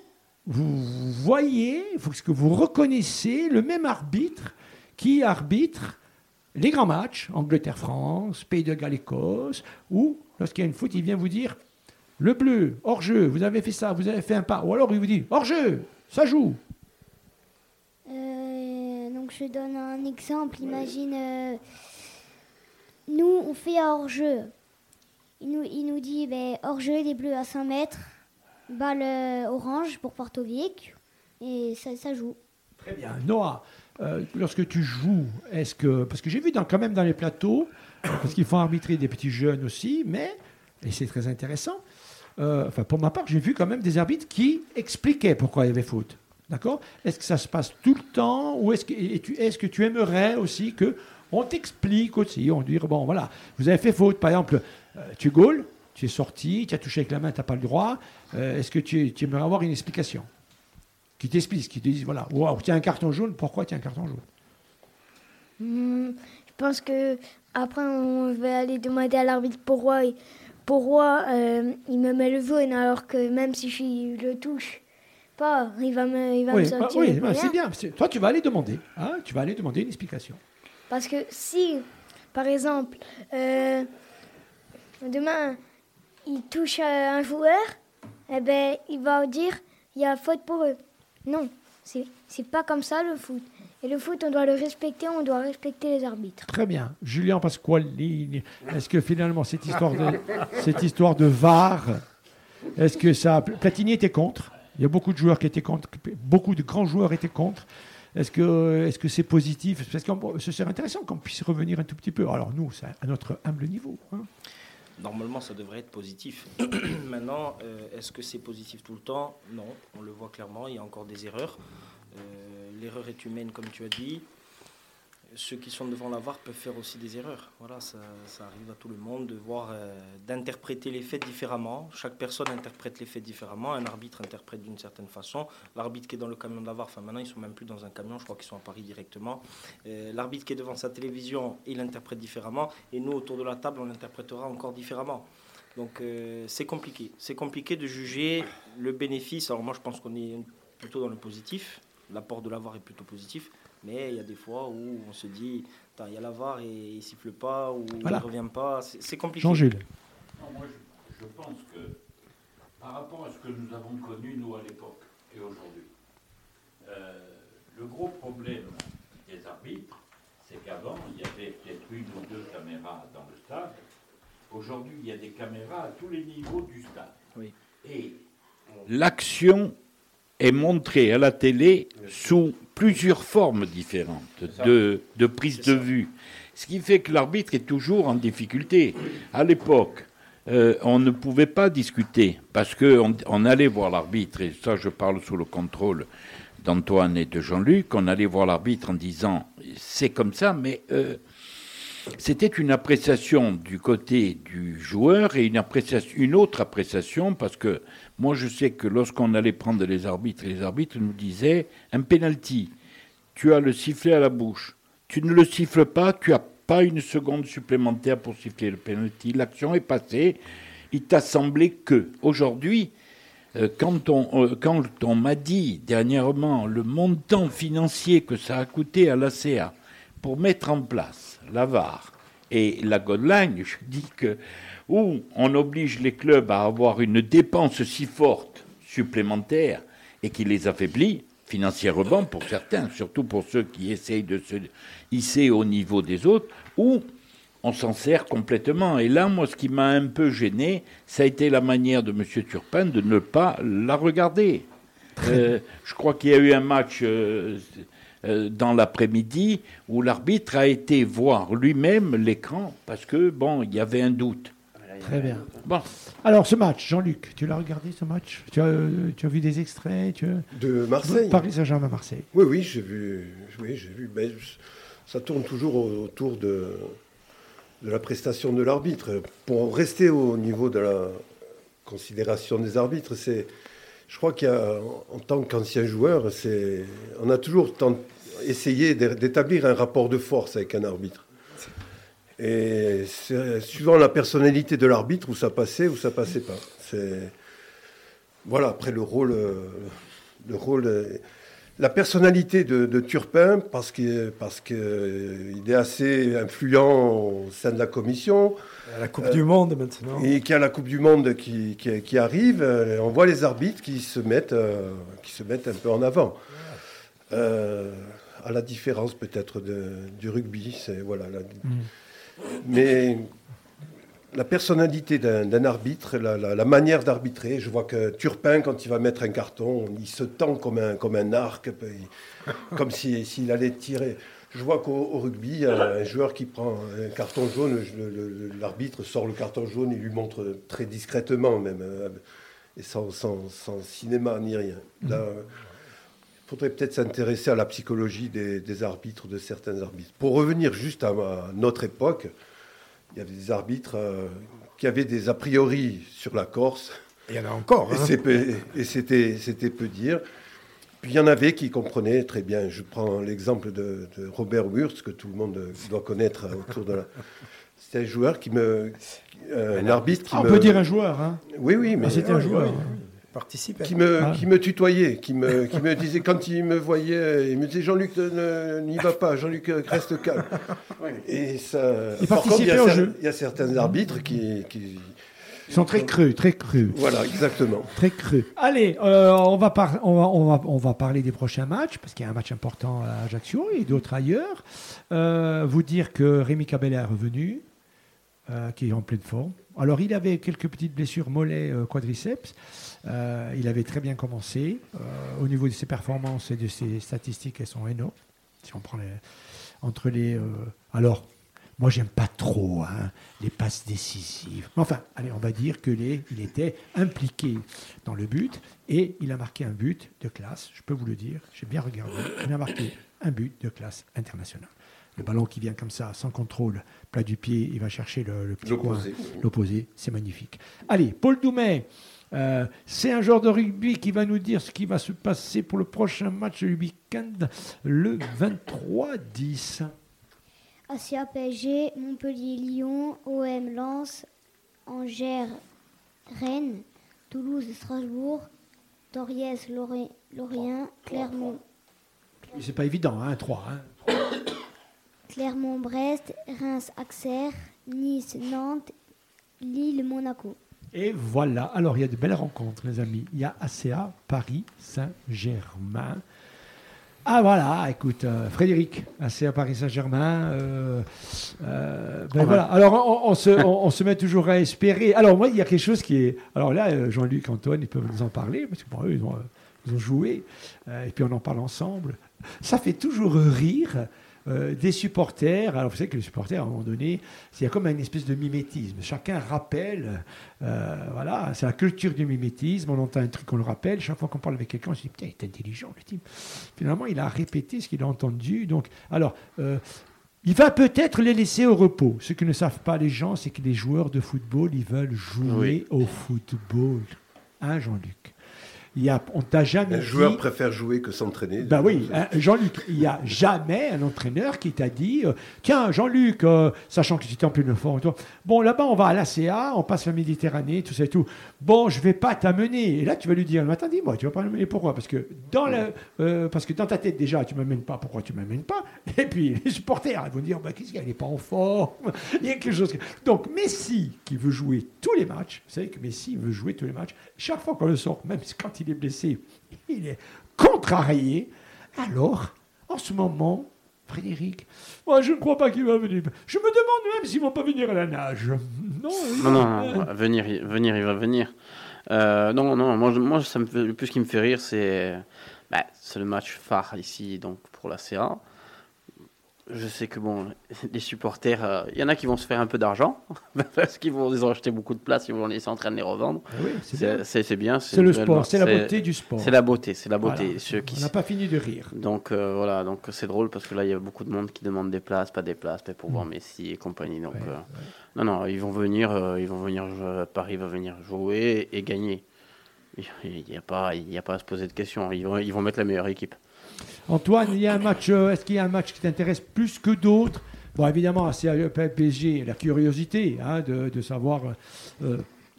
voyez, est-ce que vous reconnaissez le même arbitre qui arbitre les grands matchs, Angleterre-France, Pays de Galles-Écosse, où, lorsqu'il y a une faute, il vient vous dire « Le bleu, hors-jeu, vous avez fait ça, vous avez fait un pas. » Ou alors, il vous dit « Hors-jeu, ça joue. » Donc, je donne un exemple. Imagine, nous, on fait un hors-jeu. Il nous dit « Hors-jeu, les bleus à 5 mètres, balle orange pour Porto Vic. » Et ça joue. Très bien. Noah, lorsque tu joues, est-ce que... Parce que j'ai vu quand même dans les plateaux, parce qu'ils font arbitrer des petits jeunes aussi, mais, et c'est très intéressant, enfin pour ma part, j'ai vu quand même des arbitres qui expliquaient pourquoi il y avait faute. D'accord ? Est-ce que ça se passe tout le temps, ou est-ce que tu aimerais aussi qu'on t'explique aussi, on dit, bon voilà, vous avez fait faute. Par exemple, tu gaules, tu es sorti, tu as touché avec la main, tu n'as pas le droit. Est-ce que tu aimerais avoir une explication ? Qui t'expliquent, qui te disent, voilà, waouh, tiens un carton jaune, pourquoi tiens un carton jaune? Je pense que après on va aller demander à l'arbitre pourquoi il me met le jaune, alors que même si je le touche pas, il va me sortir. Oui, c'est bien. Toi, tu vas aller demander. Hein, tu vas aller demander une explication. Parce que si, par exemple, demain, il touche un joueur, eh ben, il va dire, il y a faute pour eux. Non, c'est pas comme ça le foot. Et le foot, on doit le respecter, on doit respecter les arbitres. Très bien. Julien Pasqualine, est-ce que finalement cette histoire de VAR, est-ce que ça... Platini était contre. Il y a beaucoup de joueurs qui étaient contre. Beaucoup de grands joueurs étaient contre. Est-ce que c'est positif? Parce que ce serait intéressant qu'on puisse revenir un tout petit peu. Alors nous, c'est à notre humble niveau. Hein. Normalement, ça devrait être positif. Maintenant, est-ce que c'est positif tout le temps? Non, on le voit clairement, il y a encore des erreurs. L'erreur est humaine, comme tu as dit. Ceux qui sont devant la VAR peuvent faire aussi des erreurs. Voilà, ça arrive à tout le monde de voir, d'interpréter les faits différemment. Chaque personne interprète les faits différemment. Un arbitre interprète d'une certaine façon. L'arbitre qui est dans le camion de la VAR, enfin maintenant ils sont même plus dans un camion, je crois qu'ils sont à Paris directement. L'arbitre qui est devant sa télévision, il interprète différemment. Et nous, autour de la table, on l'interprétera encore différemment. Donc c'est compliqué. C'est compliqué de juger le bénéfice. Alors moi, je pense qu'on est plutôt dans le positif. L'apport de la VAR est plutôt positif. Mais il y a des fois où on se dit, il y a la VAR et il ne siffle pas ou voilà. Il ne revient pas. C'est compliqué. Jean-Gilles. Non, moi, je pense que par rapport à ce que nous avons connu, nous, à l'époque et aujourd'hui, le gros problème des arbitres, c'est qu'avant, il y avait peut-être une ou deux caméras dans le stade. Aujourd'hui, il y a des caméras à tous les niveaux du stade. Oui. Et l'action est montré à la télé sous plusieurs formes différentes de prise de vue. Ce qui fait que l'arbitre est toujours en difficulté. À l'époque, on ne pouvait pas discuter parce qu'on allait voir l'arbitre, et ça je parle sous le contrôle d'Antoine et de Jean-Luc, on allait voir l'arbitre en disant « c'est comme ça », mais c'était une appréciation du côté du joueur et une autre appréciation, parce que moi je sais que lorsqu'on allait prendre les arbitres nous disaient « un penalty, tu as le sifflet à la bouche, tu ne le siffles pas, tu n'as pas une seconde supplémentaire pour siffler le penalty, l'action est passée, il t'a semblé que ». Aujourd'hui, quand on m'a dit dernièrement le montant financier que ça a coûté à l'ACA pour mettre en place la VAR et la Godeline, je dis que où on oblige les clubs à avoir une dépense si forte supplémentaire et qui les affaiblit financièrement pour certains, surtout pour ceux qui essayent de se hisser au niveau des autres, où on s'en sert complètement. Et là, moi, ce qui m'a un peu gêné, ça a été la manière de M. Turpin de ne pas la regarder. Je crois qu'il y a eu un match dans l'après-midi où l'arbitre a été voir lui-même l'écran parce que, bon, il y avait un doute. Très bien. Bon. Alors, ce match, Jean-Luc, tu l'as regardé, ce match ? Tu as vu des extraits de Marseille ? Paris Saint-Germain à Marseille. Oui, j'ai vu. Ben, ça tourne toujours autour de la prestation de l'arbitre. Pour rester au niveau de la considération des arbitres, je crois qu'en tant qu'ancien joueur, on a toujours essayé d'établir un rapport de force avec un arbitre. Et suivant la personnalité de l'arbitre, où ça passait pas. Voilà, après le rôle la personnalité de Turpin, parce que il est assez influent au sein de la commission. À la Coupe du Monde, maintenant. Et qu'il y a la Coupe du Monde qui arrive. On voit les arbitres qui se mettent un peu en avant. À la différence, peut-être, du rugby. Mais la personnalité d'un arbitre, la manière d'arbitrer, je vois que Turpin, quand il va mettre un carton, il se tend comme un arc, comme s'il allait tirer. Je vois qu'au rugby, il y a un joueur qui prend un carton jaune, l'arbitre sort le carton jaune et lui montre très discrètement même, et sans cinéma ni rien. Là, il faudrait peut-être s'intéresser à la psychologie des arbitres, de certains arbitres. Pour revenir juste à notre époque, il y avait des arbitres qui avaient des a priori sur la Corse. Il y en a encore. Hein. Et c'était peu dire. Puis il y en avait qui comprenaient très bien. Je prends l'exemple de Robert Wurtz, que tout le monde doit connaître autour de la... C'était un joueur qui me... un arbitre qui On peut dire un joueur. Hein. Oui, mais... c'était un joueur. Oui. Participait. Qui me tutoyait, qui me disait, quand il me voyait, il me disait « Jean-Luc, n'y va pas, Jean-Luc, reste calme. » Et ça... Il participait au jeu. Il y a certains arbitres qui... Ils sont très crus, très crus. Voilà, exactement. Très crus. Allez, on va parler des prochains matchs, parce qu'il y a un match important à Ajaccio et d'autres ailleurs. Vous dire que Rémi Cabella est revenu, qui est en pleine forme. Alors, il avait quelques petites blessures mollets, quadriceps. Il avait très bien commencé. Au niveau de ses performances et de ses statistiques, elles sont énormes. Si on prend alors, moi, j'aime pas trop les passes décisives. Enfin, allez, on va dire qu'il était impliqué dans le but et il a marqué un but de classe. Je peux vous le dire, j'ai bien regardé. Il a marqué un but de classe internationale. Le ballon qui vient comme ça, sans contrôle, plat du pied, il va chercher le petit l'opposé. Coin, l'opposé, c'est magnifique. Allez, Paulu Dumè, c'est un joueur de rugby qui va nous dire ce qui va se passer pour le prochain match du week-end, le 23-10. ACA PSG, Montpellier-Lyon, OM Lens, Angers, Rennes, Toulouse, Strasbourg, Torriès, Lorient, Clermont. C'est pas évident, 3. Clermont-Brest, Reims, Auxerre, Nice, Nantes, Lille, Monaco. Et voilà. Alors, il y a de belles rencontres, les amis. Il y a ACA, Paris, Saint-Germain. Ah, voilà. Écoute, Frédéric, ACA, Paris, Saint-Germain. Voilà. Alors, on se met toujours à espérer. Alors, moi, il y a quelque chose qui est... Alors là, Jean-Luc, Antoine, ils peuvent nous en parler, parce que pour eux, ils ont... Ils ont joué, et puis on en parle ensemble. Ça fait toujours rire des supporters. Alors vous savez que les supporters, à un moment donné, il y a comme une espèce de mimétisme. Chacun rappelle, voilà, c'est la culture du mimétisme. On entend un truc, on le rappelle. Chaque fois qu'on parle avec quelqu'un, on se dit, putain, il est intelligent, le type. Finalement, il a répété ce qu'il a entendu. Donc, alors, il va peut-être les laisser au repos. Ce que ne savent pas les gens, c'est que les joueurs de football, ils veulent jouer au football. Hein, Jean-Luc ? On t'a jamais dit... joueur préfère jouer que s'entraîner. Ben oui, hein, Jean-Luc, il n'y a jamais un entraîneur qui t'a dit « Tiens, Jean-Luc, sachant que tu étais en pleine forme, bon, là-bas, on va à l'ACA, on passe la Méditerranée, tout ça et tout. Bon, je ne vais pas t'amener. » Et là, tu vas lui dire « Attends, dis-moi, tu ne vas pas m'amener. Pourquoi ? Parce que dans ta tête, déjà, tu ne m'amènes pas. Pourquoi tu ne m'amènes pas ? Et puis, les supporters, ils vont dire bah, « Qu'est-ce qu'il y a ? Il n'est pas en forme. » Il y a quelque chose... Donc, Messi, qui veut jouer tous les matchs, vous savez que Messi veut jouer tous les matchs, chaque fois qu'on le sort, même quand il est blessé, il est contrarié. Alors, en ce moment, Frédéric, moi je ne crois pas qu'il va venir. Je me demande même s'ils ne vont pas venir à la nage. Non, venir, il va venir. Moi, ça me fait, le plus qui me fait rire, c'est le match phare ici, donc pour la CA. Je sais que les supporters, y en a qui vont se faire un peu d'argent parce qu'ils ont acheté beaucoup de places, ils vont laisser en train de les revendre. Oui, c'est bien. C'est le sport, c'est la beauté du sport. C'est la beauté. Voilà. On n'a pas fini de rire. Donc voilà, donc c'est drôle parce que là il y a beaucoup de monde qui demande des places, pour voir Messi et compagnie. Donc non, ils vont venir. Paris va venir jouer et gagner. Il y a pas à se poser de questions. Ils vont mettre la meilleure équipe. Antoine, il y a un match, est-ce qu'il y a un match qui t'intéresse plus que d'autres ? Bon, évidemment, c'est le PSG, la curiosité de savoir.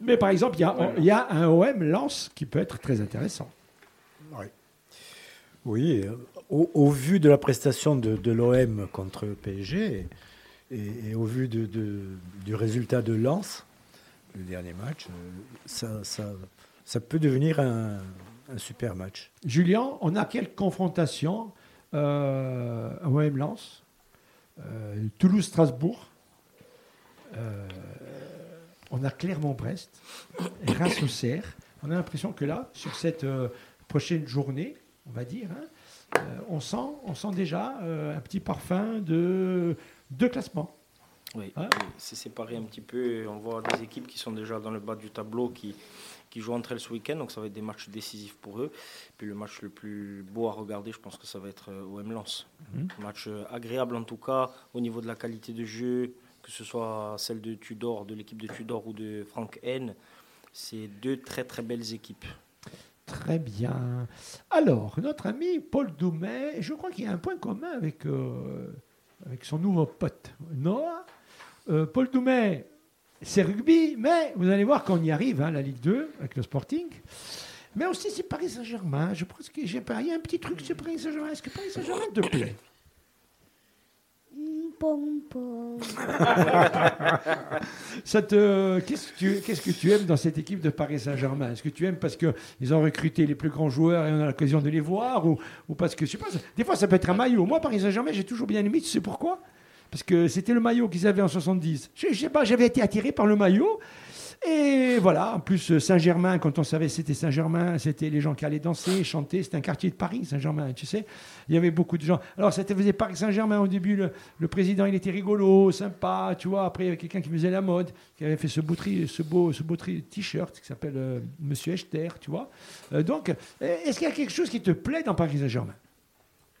Mais par exemple, il y a un OM Lens qui peut être très intéressant. Oui, au vu de la prestation de l'OM contre le PSG et au vu du résultat de Lens, le dernier match, ça peut devenir un super match. Julien, on a quelques confrontations OM Lens, Toulouse-Strasbourg, on a Clermont-Brest, Reims-Auxerre. On a l'impression que là, sur cette prochaine journée, on va dire, on sent déjà un petit parfum de classement. Oui, c'est séparé un petit peu. On voit des équipes qui sont déjà dans le bas du tableau qui jouent entre elles ce week-end, donc ça va être des matchs décisifs pour eux. Puis le match le plus beau à regarder, je pense que ça va être OM Lens. Match agréable en tout cas, au niveau de la qualité de jeu, que ce soit celle de Tudor, de l'équipe de Tudor ou de Franck Haine, c'est deux très très belles équipes. Très bien. Alors, notre ami Paulu Dumè, je crois qu'il y a un point commun avec son nouveau pote, Noah. Paulu Dumè, c'est rugby, mais vous allez voir qu'on y arrive, la Ligue 2, avec le Sporting. Mais aussi, c'est Paris Saint-Germain. Je pense qu'il y a un petit truc sur Paris Saint-Germain. Est-ce que Paris Saint-Germain te plaît ? Qu'est-ce que tu aimes dans cette équipe de Paris Saint-Germain ? Est-ce que tu aimes parce qu'ils ont recruté les plus grands joueurs et on a l'occasion de les voir ou parce que, je sais pas, des fois, ça peut être un maillot. Moi, Paris Saint-Germain, j'ai toujours bien aimé. Tu sais pourquoi ? Parce que c'était le maillot qu'ils avaient en 70. Je sais pas, j'avais été attiré par le maillot. Et voilà, en plus, Saint-Germain, quand on savait c'était Saint-Germain, c'était les gens qui allaient danser, chanter. C'était un quartier de Paris, Saint-Germain, tu sais. Il y avait beaucoup de gens. Alors, ça faisait Paris Saint-Germain. Au début, le président, il était rigolo, sympa, tu vois. Après, il y avait quelqu'un qui faisait la mode, qui avait fait ce beau t-shirt qui s'appelle Monsieur Echter, tu vois. Donc, est-ce qu'il y a quelque chose qui te plaît dans Paris Saint-Germain ?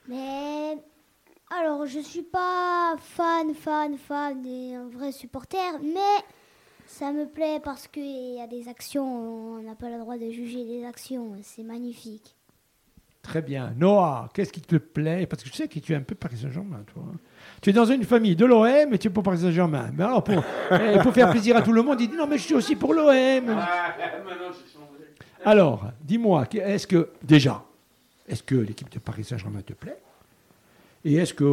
Mais... Alors, je ne suis pas fan des vrais supporters, mais ça me plaît parce qu'il y a des actions, on n'a pas le droit de juger des actions, c'est magnifique. Très bien. Noah, qu'est-ce qui te plaît ? Parce que je sais que tu es un peu Paris Saint-Germain, toi. Tu es dans une famille de l'OM et tu es pour Paris Saint-Germain. Mais alors, pour faire plaisir à tout le monde, il dit « Non, mais je suis aussi pour l'OM !» Alors, dis-moi, est-ce que l'équipe de Paris Saint-Germain te plaît ? Et est-ce que,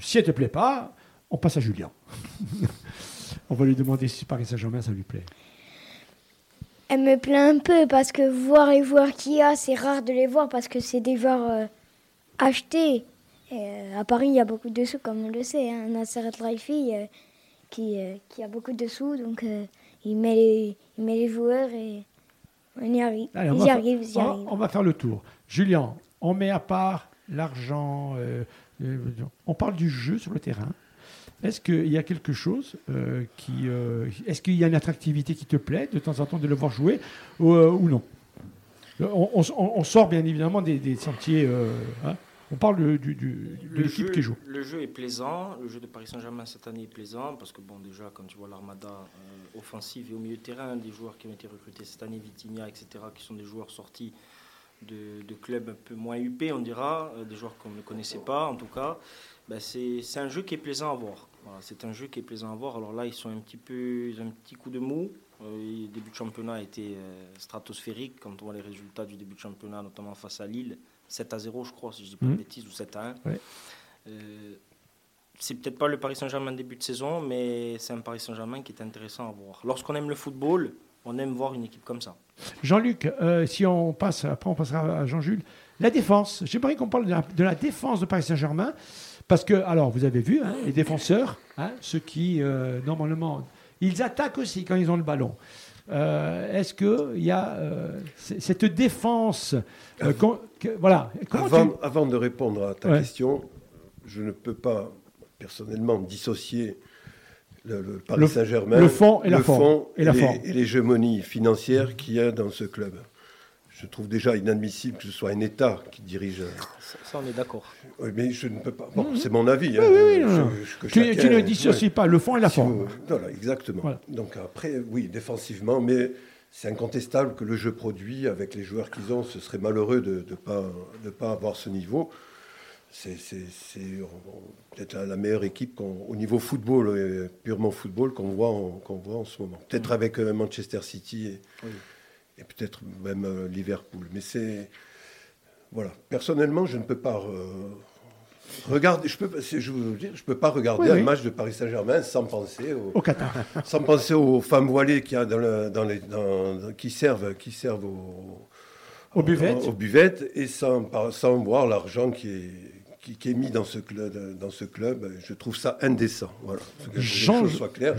si elle ne te plaît pas, on passe à Julien. On va lui demander si Paris Saint-Germain, ça lui plaît. Elle me plaît un peu parce que voir les joueurs qu'il y a, c'est rare de les voir parce que c'est des joueurs achetés. À Paris, il y a beaucoup de sous, comme on le sait. Nasser El-Khelaifi qui a beaucoup de sous, donc il met les joueurs et... On y arrive. Allez, ils y arrivent. On va faire le tour. Julien, on met à part l'argent. On parle du jeu sur le terrain. Est-ce qu'il y a quelque chose est-ce qu'il y a une attractivité qui te plaît de temps en temps de le voir jouer ou non? On sort bien évidemment des sentiers. On parle de l'équipe qui joue. Le jeu est plaisant. Le jeu de Paris Saint-Germain cette année est plaisant parce que bon, déjà quand tu vois l'armada offensive et au milieu de terrain des joueurs qui ont été recrutés cette année, Vitinha, etc., qui sont des joueurs sortis de clubs un peu moins huppés, on dira, des joueurs qu'on ne connaissait pas en tout cas. Ben c'est un jeu qui est plaisant à voir. Voilà, c'est un jeu qui est plaisant à voir. Alors là, ils sont un petit coup de mou. Le début de championnat a été stratosphérique. Quand on voit les résultats du début de championnat, notamment face à Lille, 7-0, je crois, si je ne dis pas de bêtises, ou 7-1. Ouais. C'est peut-être pas le Paris Saint-Germain début de saison, mais c'est un Paris Saint-Germain qui est intéressant à voir. Lorsqu'on aime le football, on aime voir une équipe comme ça. Jean-Luc, si on passe, après on passera à Jean-Jules. La défense. J'ai parié qu'on parle de la défense de Paris Saint-Germain. Parce que, alors, vous avez vu, les défenseurs, ceux qui, normalement, ils attaquent aussi quand ils ont le ballon. Est-ce qu'il y a cette défense voilà. Avant de répondre à ta question, je ne peux pas, personnellement, dissocier le Paris Saint-Germain, le fond et la forme et l'hégémonie financière qu'il y a dans ce club. Je trouve déjà inadmissible que ce soit un État qui dirige. Ça, on est d'accord. Oui, mais je ne peux pas. Bon, c'est mon avis. Tu ne dissocies pas le fond et la forme. Voilà, exactement. Voilà. Donc après, oui, défensivement, mais c'est incontestable que le jeu produit, avec les joueurs qu'ils ont, ce serait malheureux de pas avoir ce niveau. C'est peut-être la meilleure équipe au niveau football, purement football, qu'on voit en ce moment. Peut-être avec Manchester City et peut-être même Liverpool. Mais c'est... Voilà. Personnellement, je ne peux pas regarder... Je peux pas regarder un match de Paris Saint-Germain sans penser au Qatar. Sans penser aux femmes voilées qu'il y a qui servent aux buvettes et sans voir l'argent qui est mis dans ce club, je trouve ça indécent. Voilà. Que les choses soient claires.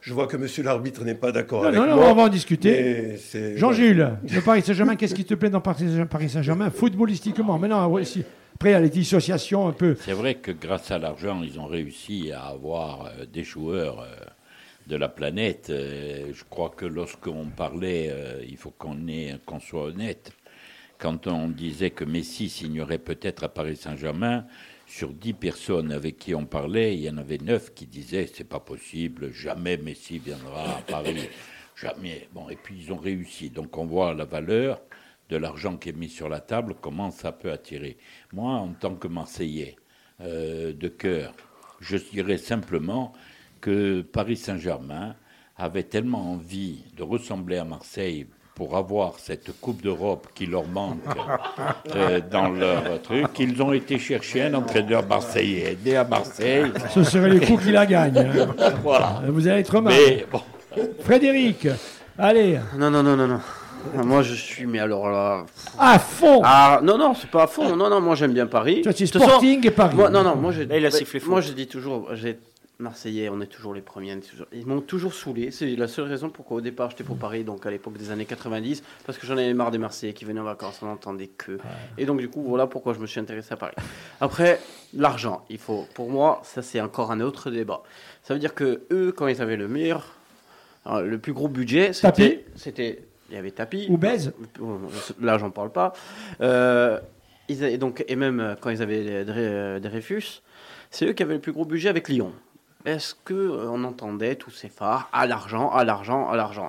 Je vois que monsieur l'arbitre n'est pas d'accord avec moi. Non, on va en discuter. Jean-Jules, le Paris Saint-Germain, qu'est-ce qui te plaît dans Paris Saint-Germain footballistiquement? Maintenant, après, il y a les dissociations un peu. C'est vrai que grâce à l'argent, ils ont réussi à avoir des joueurs de la planète. Je crois que lorsqu'on parlait, il faut qu'on soit honnête. Quand on disait que Messi signerait peut-être à Paris Saint-Germain, sur 10 personnes avec qui on parlait, il y en avait 9 qui disaient c'est pas possible, jamais Messi viendra à Paris, jamais. Bon, et puis ils ont réussi. Donc on voit la valeur de l'argent qui est mis sur la table, comment ça peut attirer. Moi, en tant que Marseillais de cœur, je dirais simplement que Paris Saint-Germain avait tellement envie de ressembler à Marseille pour avoir cette Coupe d'Europe qui leur manque dans leur truc. Ils ont été chercher un entraîneur marseillais, né à Marseille. Ce serait les coups qui la gagnent. Voilà. Vous allez être mal. Mais bon. Frédéric, allez. Non. Moi, je suis, mais alors là... À fond. Ah, non, c'est pas à fond. Non, moi, j'aime bien Paris. Tu as Sporting et Paris. Moi, moi, il a sifflé fort. Moi, je dis toujours... Marseillais, on est toujours les premiers. Ils m'ont toujours saoulé. C'est la seule raison pourquoi au départ j'étais pour Paris, donc à l'époque des années 90, parce que j'en avais marre des Marseillais qui venaient en vacances, on n'entendait que. Et donc du coup, voilà pourquoi je me suis intéressé à Paris. Après, l'argent, pour moi, ça c'est encore un autre débat. Ça veut dire que eux, quand ils avaient le plus gros budget, c'était il y avait Tapie ou Bez. Là, j'en parle pas. Et même quand ils avaient Dreyfus, c'est eux qui avaient le plus gros budget avec Lyon. Est-ce qu'on entendait tous ces phares à l'argent?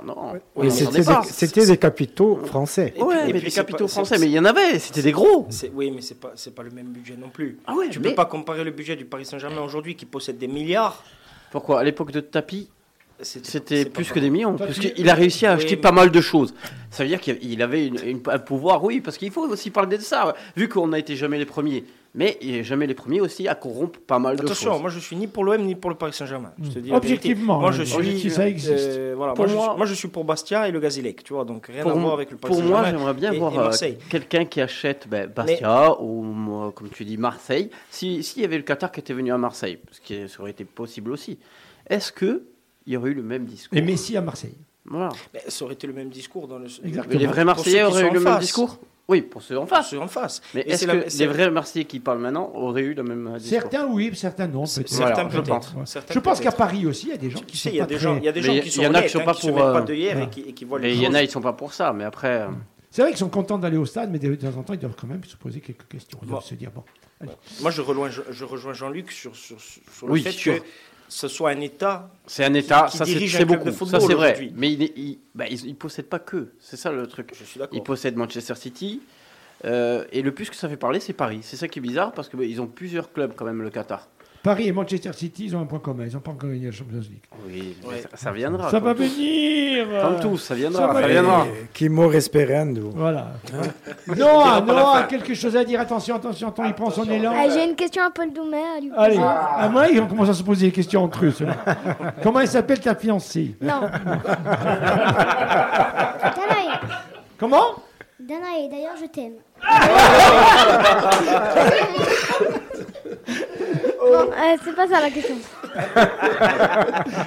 Non. Oui, c'était des capitaux français. Oui, mais des capitaux français, mais il y en avait, c'était des gros. Oui, mais c'est pas le même budget non plus. Ah ouais, tu peux pas comparer le budget du Paris Saint-Germain aujourd'hui qui possède des milliards. Pourquoi? À l'époque de Tapie, c'était plus que des millions, parce qu'il a réussi à acheter pas mal de choses. Ça veut dire qu'il avait un pouvoir, oui, parce qu'il faut aussi parler de ça, vu qu'on n'a été jamais les premiers. Mais il n'est jamais les premiers aussi à corrompre pas mal de choses. Attention, moi je ne suis ni pour l'OM ni pour le Paris Saint-Germain. Je te dis objectivement, moi, ça existe. Moi, je suis pour Bastia et le Gazélec, tu vois, donc rien à voir avec le Paris Saint-Germain. Pour moi, j'aimerais bien voir quelqu'un qui achète Bastia ou, comme tu dis, Marseille. S'il y avait le Qatar qui était venu à Marseille, ce qui aurait été possible aussi, est-ce qu'il y aurait eu le même discours? Et Messi à Marseille. Voilà. Mais ça aurait été le même discours dans le. Exactement. Les vrais Marseillais auraient eu le même discours. Oui, pour ceux en face. Mais est-ce que les vrais Marseillais qui parlent maintenant auraient eu le même discours ? Certains oui, certains non. Certains peut-être. Je pense qu'à Paris aussi, il y a des gens qui sont pas très... Il y a des gens qui sont honnêtes, qui ne se mettent pas d'œillères et qui voient les choses. Il y en a, ils ne sont pas pour ça, mais après... C'est vrai qu'ils sont contents d'aller au stade, mais de temps en temps, ils doivent quand même se poser quelques questions. Ils doivent se dire, bon... Allez. Moi, je rejoins Jean-Luc sur le fait que ce soit un État qui dirige un club de football. Ça, c'est vrai. Mais ils ne possèdent pas que. C'est ça, le truc. Je suis d'accord. Ils possèdent Manchester City. Et le plus que ça fait parler, c'est Paris. C'est ça qui est bizarre, parce qu'ils ont plusieurs clubs, quand même, le Qatar. Paris et Manchester City, ils ont un point commun. Ils n'ont pas encore gagné la Champions League. Oui, ouais. Ça viendra. Ça va venir. Comme tous, ça viendra. Ça viendra. Qui mourra esperando. Voilà. Noah, quelque chose à dire. Attention, il prend son élan. J'ai une question à Paulu Dumè. Allez, à moi, ils vont commencer à se poser des questions entre eux. Comment elle s'appelle ta fiancée ? Non. Danae. Comment ? Danae, d'ailleurs, je t'aime. Non, c'est pas ça la question.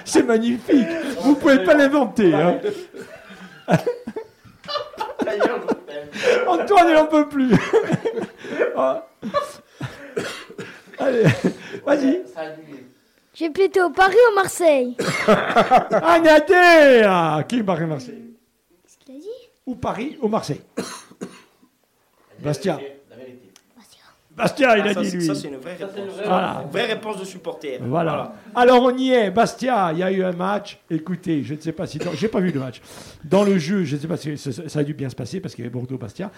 C'est magnifique. Vous pouvez pas l'inventer. Hein. Antoine, il en peut plus. Allez, vas-y. J'ai plutôt Paris ou Marseille. Anadé. Qui est Paris Marseille? Qu'est-ce qu'il a dit? Ou Paris ou Marseille. Bastia. Bastia, il a dit, lui. Ça, c'est une vraie réponse. Voilà. Une vraie réponse de supporter. Voilà. Alors, on y est. Bastia, il y a eu un match. Écoutez, je ne sais pas si... J'ai pas vu le match. Dans le jeu, je ne sais pas si ça a dû bien se passer parce qu'il y avait Bordeaux-Bastia.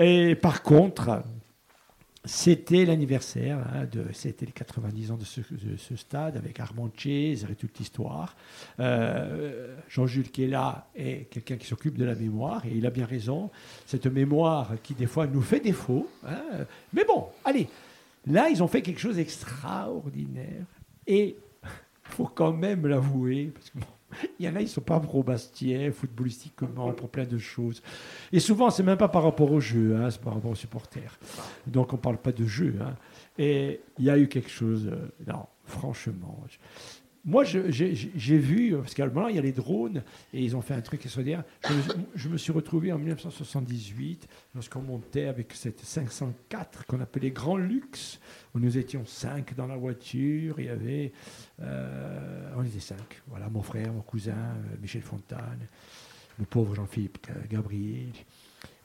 Et par contre, c'était l'anniversaire. C'était les 90 ans de ce stade avec Armand Cesari et toute l'histoire. Jean-Jules qui est là est quelqu'un qui s'occupe de la mémoire et il a bien raison. Cette mémoire qui, des fois, nous fait défaut. Hein. Mais bon, allez. Là, ils ont fait quelque chose d'extraordinaire. Et il faut quand même l'avouer, parce que... Il y en a, ils ne sont pas pro-Bastien, footballistiquement, pour plein de choses. Et souvent, ce n'est même pas par rapport au jeu, hein, c'est par rapport aux supporters. Donc, on ne parle pas de jeu. Hein. Et il y a eu quelque chose... non, franchement... Moi, j'ai vu... Parce qu'à un moment, il y a les drones, et ils ont fait un truc extraordinaire. Je me suis retrouvé en 1978, lorsqu'on montait avec cette 504 qu'on appelait Grand Luxe, où nous étions 5 dans la voiture. Il y avait... on était 5. Voilà, mon frère, mon cousin, Michel Fontaine, le pauvre Jean-Philippe Gabriel.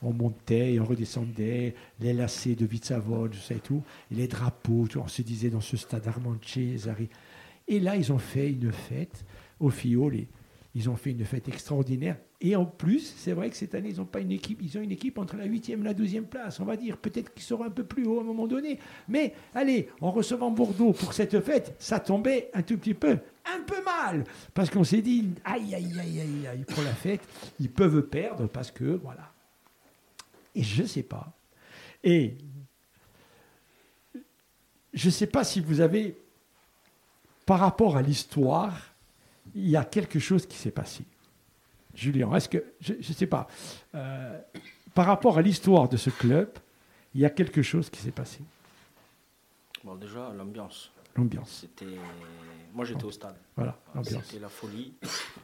On montait et on redescendait, les lacets de Vitsavod, tout ça et tout. Et les drapeaux, tout, on se disait dans ce stade Armand Cesari. Et là, ils ont fait une fête au Fiole. Ils ont fait une fête extraordinaire. Et en plus, c'est vrai que cette année, ils n'ont pas une équipe. Ils ont une équipe entre la 8e et la 12e place, on va dire. Peut-être qu'ils seront un peu plus haut à un moment donné. Mais allez, en recevant Bordeaux pour cette fête, ça tombait un tout petit peu, un peu mal. Parce qu'on s'est dit, aïe, pour la fête, ils peuvent perdre parce que, voilà. Et je ne sais pas. Et je ne sais pas si vous avez... Par rapport à l'histoire, il y a quelque chose qui s'est passé. Julien, est-ce que... Je ne sais pas. Par rapport à l'histoire de ce club, il y a quelque chose qui s'est passé. Bon, déjà, l'ambiance. C'était... Moi, j'étais au stade. Voilà, l'ambiance. C'était la folie.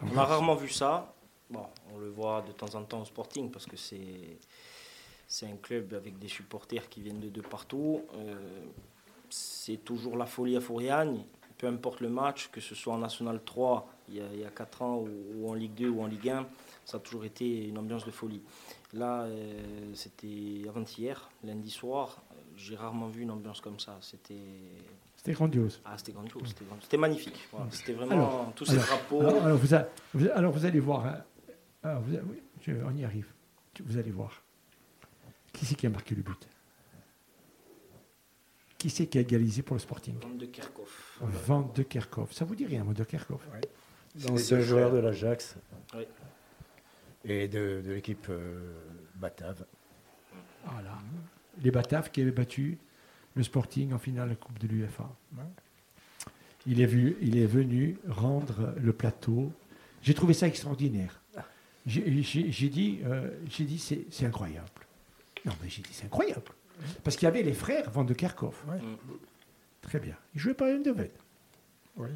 On a rarement vu ça. Bon, on le voit de temps en temps au Sporting, parce que c'est un club avec des supporters qui viennent de partout. C'est toujours la folie à Fouriane. Peu importe le match, que ce soit en National 3, il y a 4 ans, ou en Ligue 2, ou en Ligue 1, ça a toujours été une ambiance de folie. Là, c'était avant-hier, lundi soir, j'ai rarement vu une ambiance comme ça. C'était grandiose. Ah, c'était grandiose, c'était magnifique. Voilà, c'était vraiment tous ces drapeaux. Alors, vous allez voir. Hein. Alors, oui, on y arrive. Vous allez voir. Qui c'est qui a marqué le but ? Qui c'est qui a égalisé pour le Sporting ? Van de Kerkhoff. Ça vous dit rien, Van de Kerkhoff ? Oui. L'ancien joueur de l'Ajax. Oui. Et de l'équipe batave. Voilà. Les Bataves qui avaient battu le Sporting en finale de la Coupe de l'UEFA. Il est venu rendre le plateau. J'ai trouvé ça extraordinaire. J'ai dit c'est incroyable. Non, mais j'ai dit c'est incroyable. Parce qu'il y avait les frères Van de Kerkhoff. Ouais. Très bien. Ils jouaient par une devette. Oui.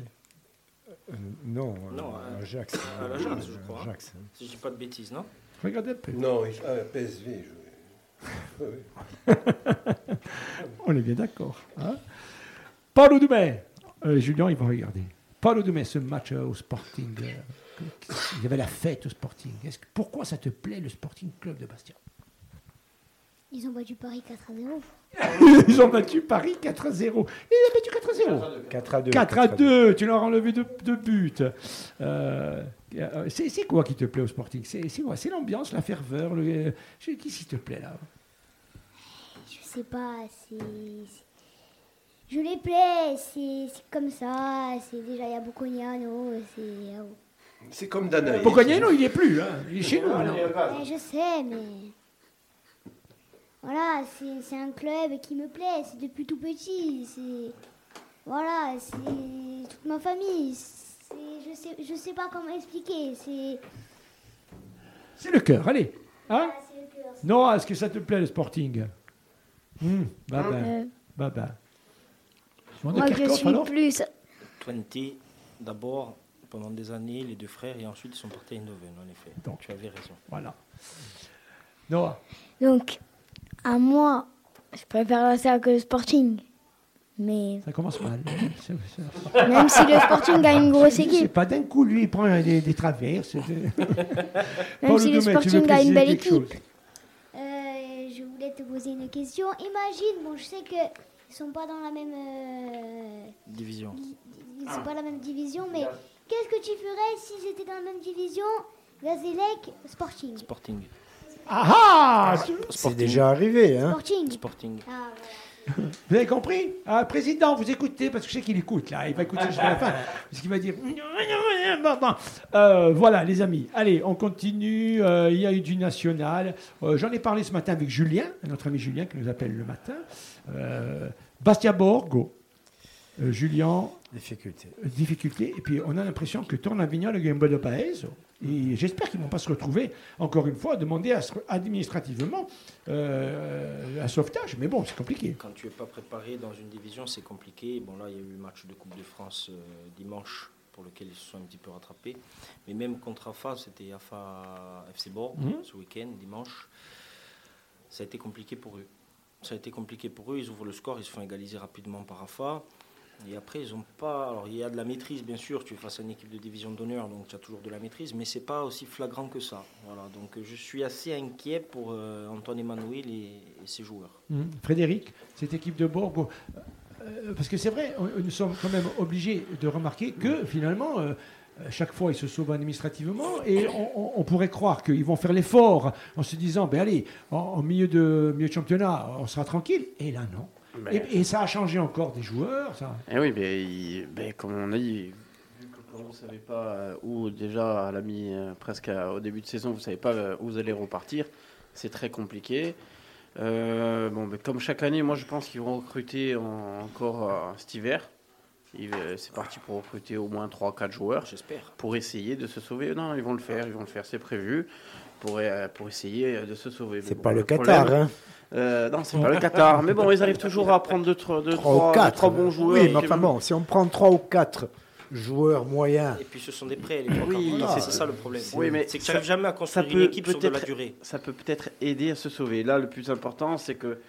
Non, Ajax. À l'Ajax, je crois. Ajax, hein. Si je dis pas de bêtises, non ? Regardez le PSV. Non, PSV. Oui. On est bien d'accord. Hein ? Paulu Dumè. Julien, il va regarder. Paulu Dumè, ce match au Sporting. Il y avait la fête au Sporting. Pourquoi ça te plaît, le Sporting Club de Bastia ? Ils ont battu Paris 4-0. Ils ont battu Paris 4-0. Ils ont battu 4-0. 4-2. 4-2. Tu leur as enlevé deux buts. C'est quoi qui te plaît au Sporting ? C'est quoi ? C'est l'ambiance, la ferveur. Qu'est-ce qui te plaît là ? Je sais pas. Je les plais. C'est comme ça. C'est déjà, il y a Bocognano. C'est comme Danae. Bocognano, il n'y est plus. Hein. Il est chez nous. Je sais, mais. Voilà, c'est un club qui me plaît, c'est depuis tout petit, c'est toute ma famille, je sais pas comment expliquer, c'est le cœur, allez, hein ? Ah, c'est le cœur. Noah, est-ce que ça te plaît le Sporting ? Baba. Moi je suis plus. 20 d'abord pendant des années les deux frères et ensuite ils sont partis à Eindhoven en effet. Donc tu avais raison. Voilà. Noah. Donc. À moi, je préfère ça que le Sporting. Mais... Ça commence mal. Même si le Sporting a une grosse équipe. C'est pas d'un coup, lui, il prend des traverses. Même si le Sporting a une belle équipe. Je voulais te poser une question. Imagine, bon, je sais qu'ils ne sont pas dans la même... division. Ils ne sont pas la même division, mais qu'est-ce que tu ferais si j'étais dans la même division, Gazélec, Sporting. Ah ah ! C'est déjà arrivé, hein ? Sporting. Ah, voilà. Vous avez compris ? Président, vous écoutez, parce que je sais qu'il écoute, là. Il va écouter jusqu'à la fin, parce qu'il va dire... Voilà, les amis. Allez, on continue. Il y a eu du national. J'en ai parlé ce matin avec Julien, notre ami Julien, qui nous appelle le matin. Bastia Borgo. Julien... Difficulté. Et puis, on a l'impression que Tornavignol et Gambo de Paez... Et j'espère qu'ils ne vont pas se retrouver, encore une fois, à demander administrativement un sauvetage. Mais bon, c'est compliqué. Quand tu n'es pas préparé dans une division, c'est compliqué. Bon, là, il y a eu le match de Coupe de France dimanche, pour lequel ils se sont un petit peu rattrapés. Mais même contre Afa, c'était Afa FC Bordeaux, ce week-end, dimanche. Ça a été compliqué pour eux. Ils ouvrent le score, ils se font égaliser rapidement par Afa. Et après, ils n'ont pas... Alors, il y a de la maîtrise, bien sûr. Tu es face à une équipe de division d'honneur, donc tu as toujours de la maîtrise. Mais ce n'est pas aussi flagrant que ça. Voilà. Donc, je suis assez inquiet pour Antoine Emmanuel et ses joueurs. Frédéric, cette équipe de Borgo... parce que c'est vrai, nous sommes quand même obligés de remarquer que, finalement... chaque fois, ils se sauvent administrativement et on pourrait croire qu'ils vont faire l'effort en se disant, allez, en milieu de championnat, on sera tranquille. Et là, non. Et ça a changé encore des joueurs, ça. Eh oui, comme on a dit, vu que vous ne savez pas où, déjà, à la presque au début de saison, vous ne savez pas où vous allez repartir, c'est très compliqué. Comme chaque année, moi, je pense qu'ils vont recruter encore cet hiver. C'est parti pour recruter au moins 3-4 joueurs, j'espère, pour essayer de se sauver. Non, ils vont le faire, c'est prévu, pour essayer de se sauver. C'est pas le Qatar, hein. Non, c'est pas le Qatar, mais bon, ils arrivent toujours à prendre 3 bons joueurs. Oui, mais enfin bon, si on prend 3 ou 4 joueurs moyens... Et puis ce sont des prêts, les c'est ça le problème. Oui, mais c'est que tu n'arrives jamais à construire une équipe sur de la durée. Ça peut peut-être aider à se sauver. Là, le plus important, c'est que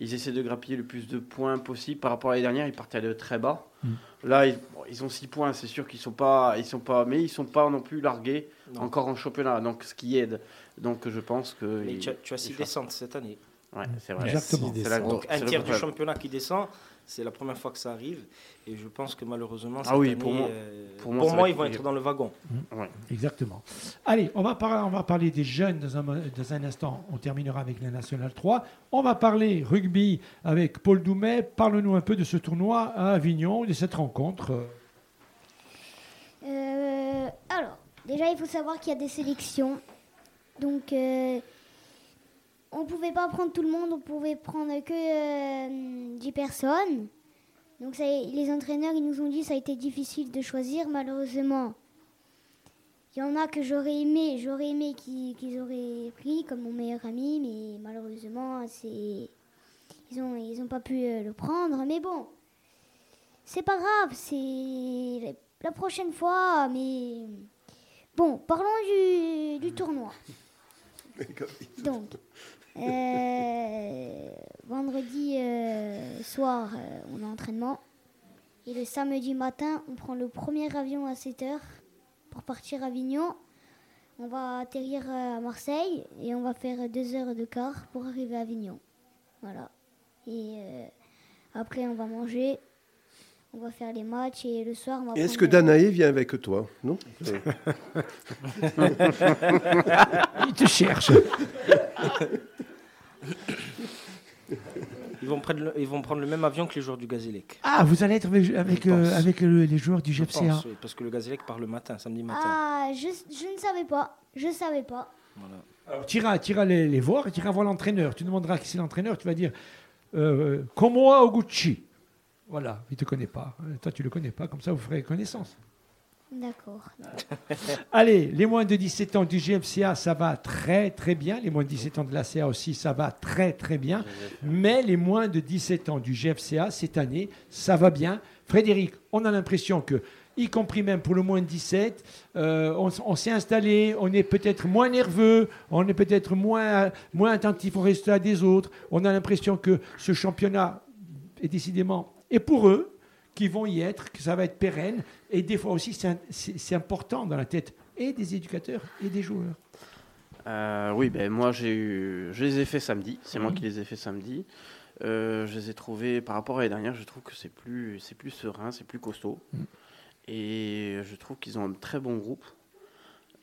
ils essaient de grappiller le plus de points possible. Par rapport à l'année dernière, ils partaient de très bas. Là, ils ont 6 points. C'est sûr qu'ils ne sont pas non plus largués encore en championnat. Donc, ce qui aide. Donc, je pense que... Mais tu as 6 descentes cette année. Oui, c'est vrai. Exactement. Donc, un tiers du championnat qui descend, c'est la première fois que ça arrive. Et je pense que malheureusement, cette année, pour moi, ils vont être dans le wagon. Ouais. Exactement. Allez, on va parler des jeunes dans un instant. On terminera avec la Nationale 3. On va parler rugby avec Paulu Dumè. Parle-nous un peu de ce tournoi à Avignon, de cette rencontre. Alors, déjà, il faut savoir qu'il y a des sélections. Donc... on ne pouvait pas prendre tout le monde, on pouvait prendre que 10 personnes. Donc les entraîneurs ils nous ont dit que ça a été difficile de choisir, malheureusement. Il y en a que j'aurais aimé qu'ils auraient pris comme mon meilleur ami, mais malheureusement, ils n'ont pas pu le prendre. Mais bon, c'est pas grave, la prochaine fois, mais... Bon, parlons du tournoi. Donc, vendredi soir, on a entraînement. Et le samedi matin, on prend le premier avion à 7h pour partir à Avignon. On va atterrir à Marseille et on va faire 2 heures de car pour arriver à Avignon. Voilà. Et après, on va manger, on va faire les matchs et le soir, on va... Est-ce que Danae vient avec toi, non? Il te cherche. Ils vont prendre le même avion que les joueurs du Gazélec. Ah, vous allez être avec les joueurs du GFCA. Je pense, oui, parce que le Gazélec part le matin, samedi matin. Ah, je ne savais pas. Je savais pas. Voilà. Alors, t'iras les voir, t'iras voir l'entraîneur. Tu demanderas qui c'est l'entraîneur, tu vas dire « Komoa Oguchi ». Voilà, il ne te connaît pas. Toi, tu ne le connais pas, comme ça, vous ferez connaissance. D'accord. Allez, les moins de 17 ans du GFCA, ça va très très bien. Les moins de 17 ans de la CA aussi, ça va très très bien. Mais les moins de 17 ans du GFCA, cette année, ça va bien. Frédéric, on a l'impression que, y compris même pour le moins de 17, on s'est installé, on est peut-être moins nerveux, on est peut-être moins attentif au résultat des autres. On a l'impression que ce championnat est décidément... Et pour eux, qui vont y être, que ça va être pérenne. Et des fois aussi, c'est important dans la tête et des éducateurs et des joueurs. Oui, ben moi, je les ai faits samedi. C'est moi qui les ai faits samedi. Je les ai trouvés, par rapport à l'année dernière, je trouve que c'est plus serein, c'est plus costaud. Mmh. Et je trouve qu'ils ont un très bon groupe.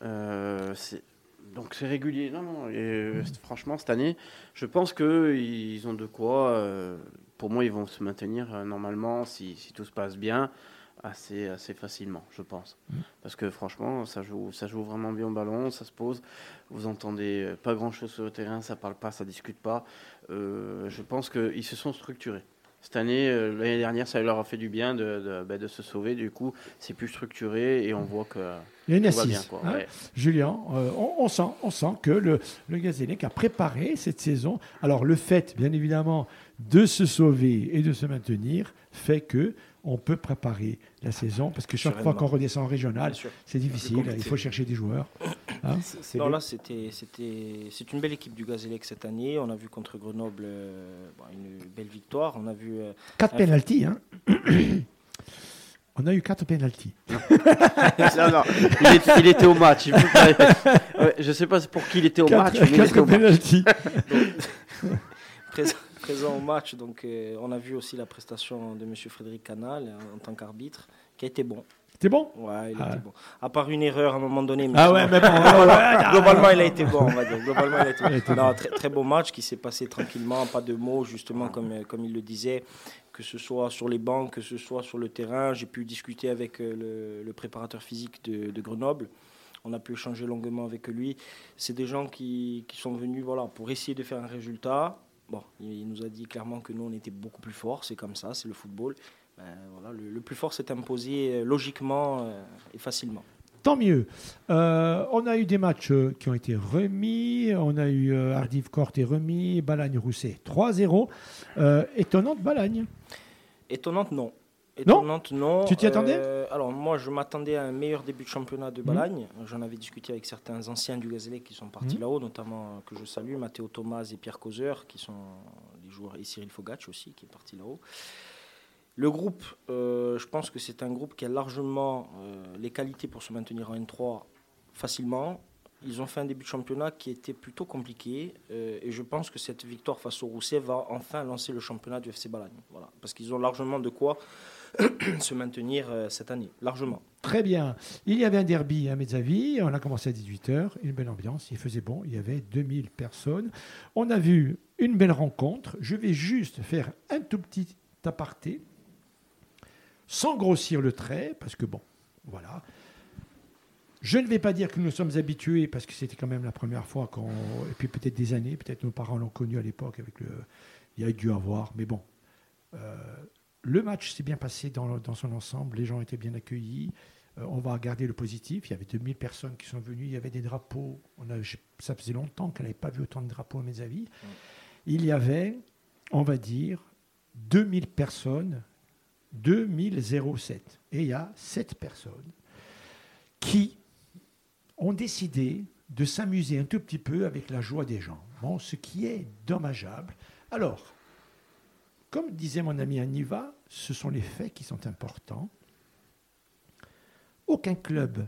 Donc c'est régulier. Non. Et franchement, cette année, je pense qu'ils ont de quoi... pour moi, ils vont se maintenir normalement, si tout se passe bien, assez facilement, je pense. Parce que franchement, ça joue vraiment bien au ballon, ça se pose. Vous entendez pas grand-chose sur le terrain, ça parle pas, ça discute pas. Je pense qu'ils se sont structurés. Cette année, l'année dernière, ça leur a fait du bien de se sauver. Du coup, c'est plus structuré et on voit que... Il y a une assise, bien, quoi. Hein, ouais. Julien, on sent que le Gazélec a préparé cette saison. Alors, le fait, bien évidemment, de se sauver et de se maintenir fait que on peut préparer la saison. Parce que chaque fois qu'on redescend en régional, c'est difficile. Il faut chercher des joueurs. Hein, c'est une belle équipe du Gazélec cette année. On a vu contre Grenoble une belle victoire. On a vu 4 pénaltys. Hein. On a eu 4 pénaltys. Non. Il était au match. Je ne sais pas pour qui il était au match. 4 pénaltys. Présent au match, donc on a vu aussi la prestation de M. Frédéric Canal en tant qu'arbitre, qui a été bon. C'était bon? Ouais, il était bon. À part une erreur à un moment donné. Globalement, il a été bon, on va dire. Très, très beau match qui s'est passé tranquillement, pas de mots, justement, comme il le disait, que ce soit sur les bancs, que ce soit sur le terrain. J'ai pu discuter avec le préparateur physique de Grenoble. On a pu échanger longuement avec lui. C'est des gens qui sont venus pour essayer de faire un résultat. Bon, il nous a dit clairement que nous, on était beaucoup plus forts. C'est comme ça, c'est le football. Le plus fort s'est imposé logiquement et facilement. Tant mieux. On a eu des matchs qui ont été remis. On a eu Hardive-Corte est remis, Balagne-Rousset 3-0. Étonnante Balagne. Étonnante non. Étonnante non. Tu t'y attendais? Alors moi je m'attendais à un meilleur début de championnat de Balagne. J'en avais discuté avec certains anciens du Gazélec qui sont partis là-haut, notamment que je salue, Mathéo Thomas et Pierre Causeur qui sont les joueurs, et Cyril Fogach aussi qui est parti là-haut. Le groupe, je pense que c'est un groupe qui a largement les qualités pour se maintenir en N3 facilement. Ils ont fait un début de championnat qui était plutôt compliqué. Et je pense que cette victoire face au Rousset va enfin lancer le championnat du FC Balagne. Voilà, parce qu'ils ont largement de quoi se maintenir cette année. Largement. Très bien. Il y avait un derby à Mezzavi. On a commencé à 18h. Une belle ambiance. Il faisait bon. Il y avait 2000 personnes. On a vu une belle rencontre. Je vais juste faire un tout petit aparté. Sans grossir le trait, parce que bon, voilà. Je ne vais pas dire que nous sommes habitués, parce que c'était quand même la première fois qu'on... Et puis peut-être des années, peut-être nos parents l'ont connu à l'époque, avec le... il y a dû avoir, mais bon. Le match s'est bien passé dans son ensemble, les gens étaient bien accueillis. On va garder le positif, il y avait 2000 personnes qui sont venues, il y avait des drapeaux. Ça faisait longtemps qu'on n'avait pas vu autant de drapeaux à mes avis. Il y avait, on va dire, 2000 personnes 2007. Et il y a 7 personnes qui ont décidé de s'amuser un tout petit peu avec la joie des gens. Bon, ce qui est dommageable. Alors, comme disait mon ami Aniva, ce sont les faits qui sont importants. Aucun club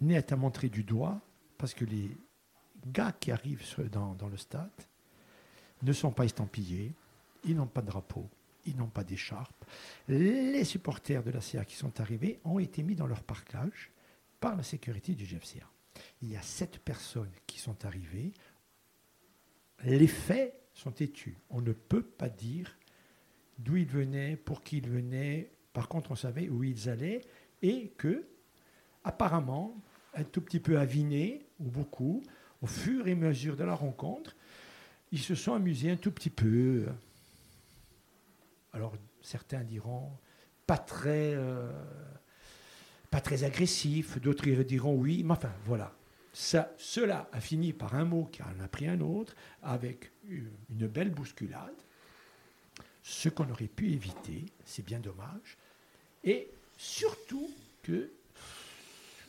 n'est à montrer du doigt parce que les gars qui arrivent dans le stade ne sont pas estampillés, ils n'ont pas de drapeau, ils n'ont pas d'écharpe. Les supporters de la CA qui sont arrivés ont été mis dans leur parcage par la sécurité du GFCA. Il y a 7 personnes qui sont arrivées. Les faits sont têtus. On ne peut pas dire d'où ils venaient, pour qui ils venaient. Par contre, on savait où ils allaient et que, apparemment, un tout petit peu avinés, ou beaucoup, au fur et à mesure de la rencontre, ils se sont amusés un tout petit peu. Alors, certains diront pas très agressif, d'autres diront oui, mais enfin, voilà. Cela a fini par un mot qui en a pris un autre, avec une belle bousculade. Ce qu'on aurait pu éviter, c'est bien dommage. Et surtout que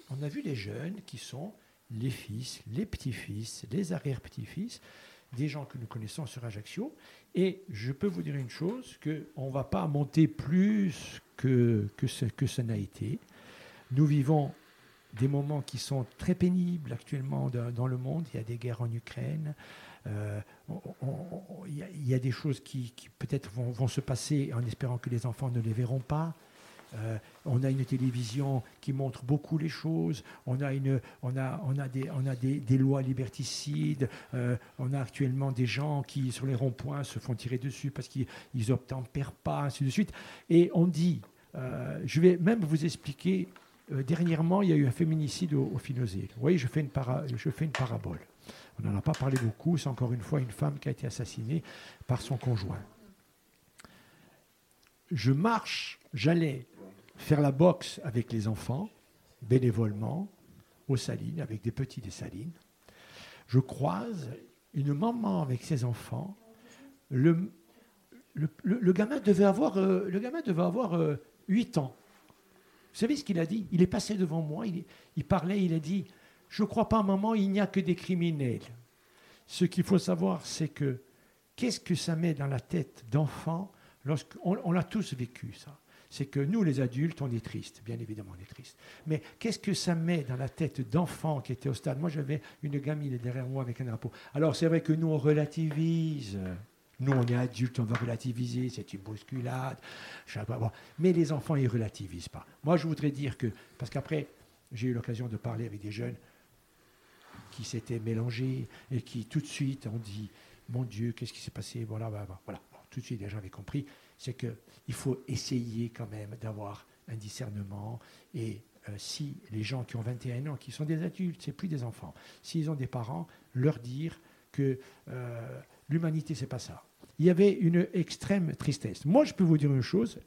on a vu les jeunes qui sont les fils, les petits-fils, les arrière-petits-fils, des gens que nous connaissons sur Ajaccio. Et je peux vous dire une chose, qu'on ne va pas monter plus que ça n'a été. Nous vivons des moments qui sont très pénibles actuellement dans le monde. Il y a des guerres en Ukraine. Il y a des choses qui peut-être vont se passer en espérant que les enfants ne les verront pas. On a une télévision qui montre beaucoup les choses. On a des lois liberticides. On a actuellement des gens qui, sur les ronds-points, se font tirer dessus parce qu'ils obtempèrent pas, ainsi de suite. Et on dit... je vais même vous expliquer... dernièrement, il y a eu un féminicide au Finozil. Vous voyez, je fais une parabole. On n'en a pas parlé beaucoup. C'est encore une fois une femme qui a été assassinée par son conjoint. J'allais faire la boxe avec les enfants, bénévolement, aux Salines, avec des petits des Salines. Je croise une maman avec ses enfants. Le gamin devait avoir, 8 ans. Vous savez ce qu'il a dit ? Il est passé devant moi, il parlait, il a dit « Je ne crois pas, maman, il n'y a que des criminels. » Ce qu'il faut savoir, c'est que qu'est-ce que ça met dans la tête d'enfant lorsqu'on l'a tous vécu, ça. C'est que nous, les adultes, on est tristes. Bien évidemment, on est tristes. Mais qu'est-ce que ça met dans la tête d'enfants qui étaient au stade ? Moi, j'avais une gamine derrière moi avec un drapeau. Alors, c'est vrai que nous, on relativise. Nous, on est adultes, on va relativiser, c'est une bousculade. Mais les enfants, ils ne relativisent pas. Moi, je voudrais dire que... Parce qu'après, j'ai eu l'occasion de parler avec des jeunes qui s'étaient mélangés et qui, tout de suite, ont dit « Mon Dieu, qu'est-ce qui s'est passé ?» Voilà. Bon, tout de suite, les gens avaient compris. C'est qu'il faut essayer quand même d'avoir un discernement. Et si les gens qui ont 21 ans, qui sont des adultes, c'est plus des enfants, s'ils ont des parents, leur dire que... l'humanité, c'est pas ça. Il y avait une extrême tristesse. Moi, je peux vous dire une chose.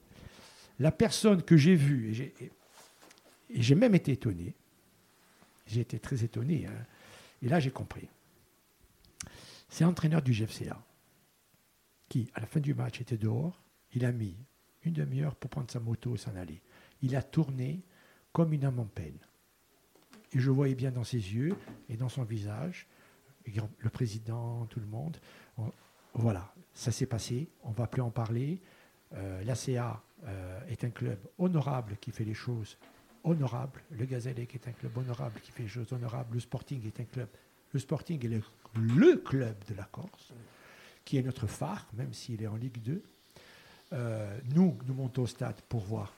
La personne que j'ai vue, et j'ai même été étonné. J'ai été très étonné. Hein. Et là, j'ai compris. C'est l'entraîneur du GFCA qui, à la fin du match, était dehors. Il a mis une demi-heure pour prendre sa moto et s'en aller. Il a tourné comme une âme en peine. Et je voyais bien dans ses yeux et dans son visage, le président, tout le monde... Voilà, ça s'est passé, on ne va plus en parler. L'ACA est un club honorable qui fait les choses honorables. Le Gazélec est un club honorable qui fait les choses honorables. Le Sporting est un club. Le Sporting est le club de la Corse, qui est notre phare, même s'il est en Ligue 2. Nous montons au stade pour voir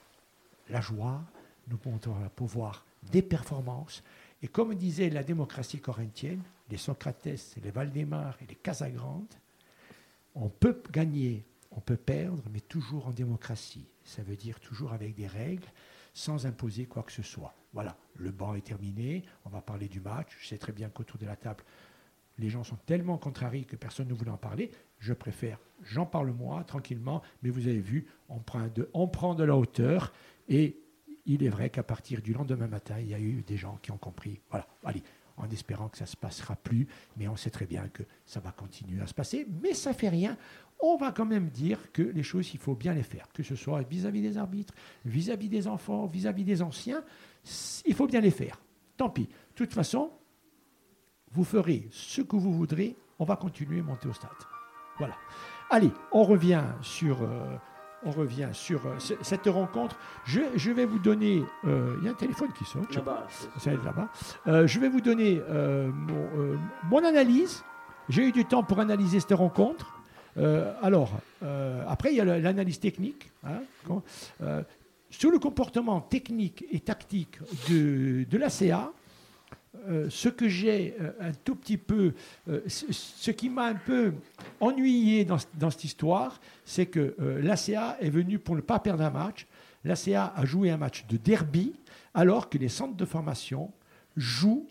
la joie, nous montons pour voir des performances. Et comme disait la démocratie corinthienne, les Socrates, les Valdemar et les Casagrandes, on peut gagner, on peut perdre, mais toujours en démocratie. Ça veut dire toujours avec des règles, sans imposer quoi que ce soit. Voilà, le banc est terminé, on va parler du match. Je sais très bien qu'autour de la table, les gens sont tellement contrariés que personne ne voulait en parler. Je préfère, j'en parle moi, tranquillement, mais vous avez vu, on prend de la hauteur. Et il est vrai qu'à partir du lendemain matin, il y a eu des gens qui ont compris. Voilà, allez, en espérant que ça ne se passera plus. Mais on sait très bien que ça va continuer à se passer, mais ça ne fait rien. On va quand même dire que les choses, il faut bien les faire, que ce soit vis-à-vis des arbitres, vis-à-vis des enfants, vis-à-vis des anciens, il faut bien les faire. Tant pis. De toute façon, vous ferez ce que vous voudrez, on va continuer à monter au stade. Voilà. Allez, on revient sur cette rencontre. Je vais vous donner... Il y a un téléphone qui sonne. Je vais vous donner mon analyse. J'ai eu du temps pour analyser cette rencontre. Après, il y a l'analyse technique. Sur le comportement technique et tactique de l'ACA, ce que j'ai un tout petit peu... ce qui m'a un peu ennuyé dans cette histoire, c'est que l'ACA est venue pour ne pas perdre un match. L'ACA a joué un match de derby, alors que les centres de formation jouent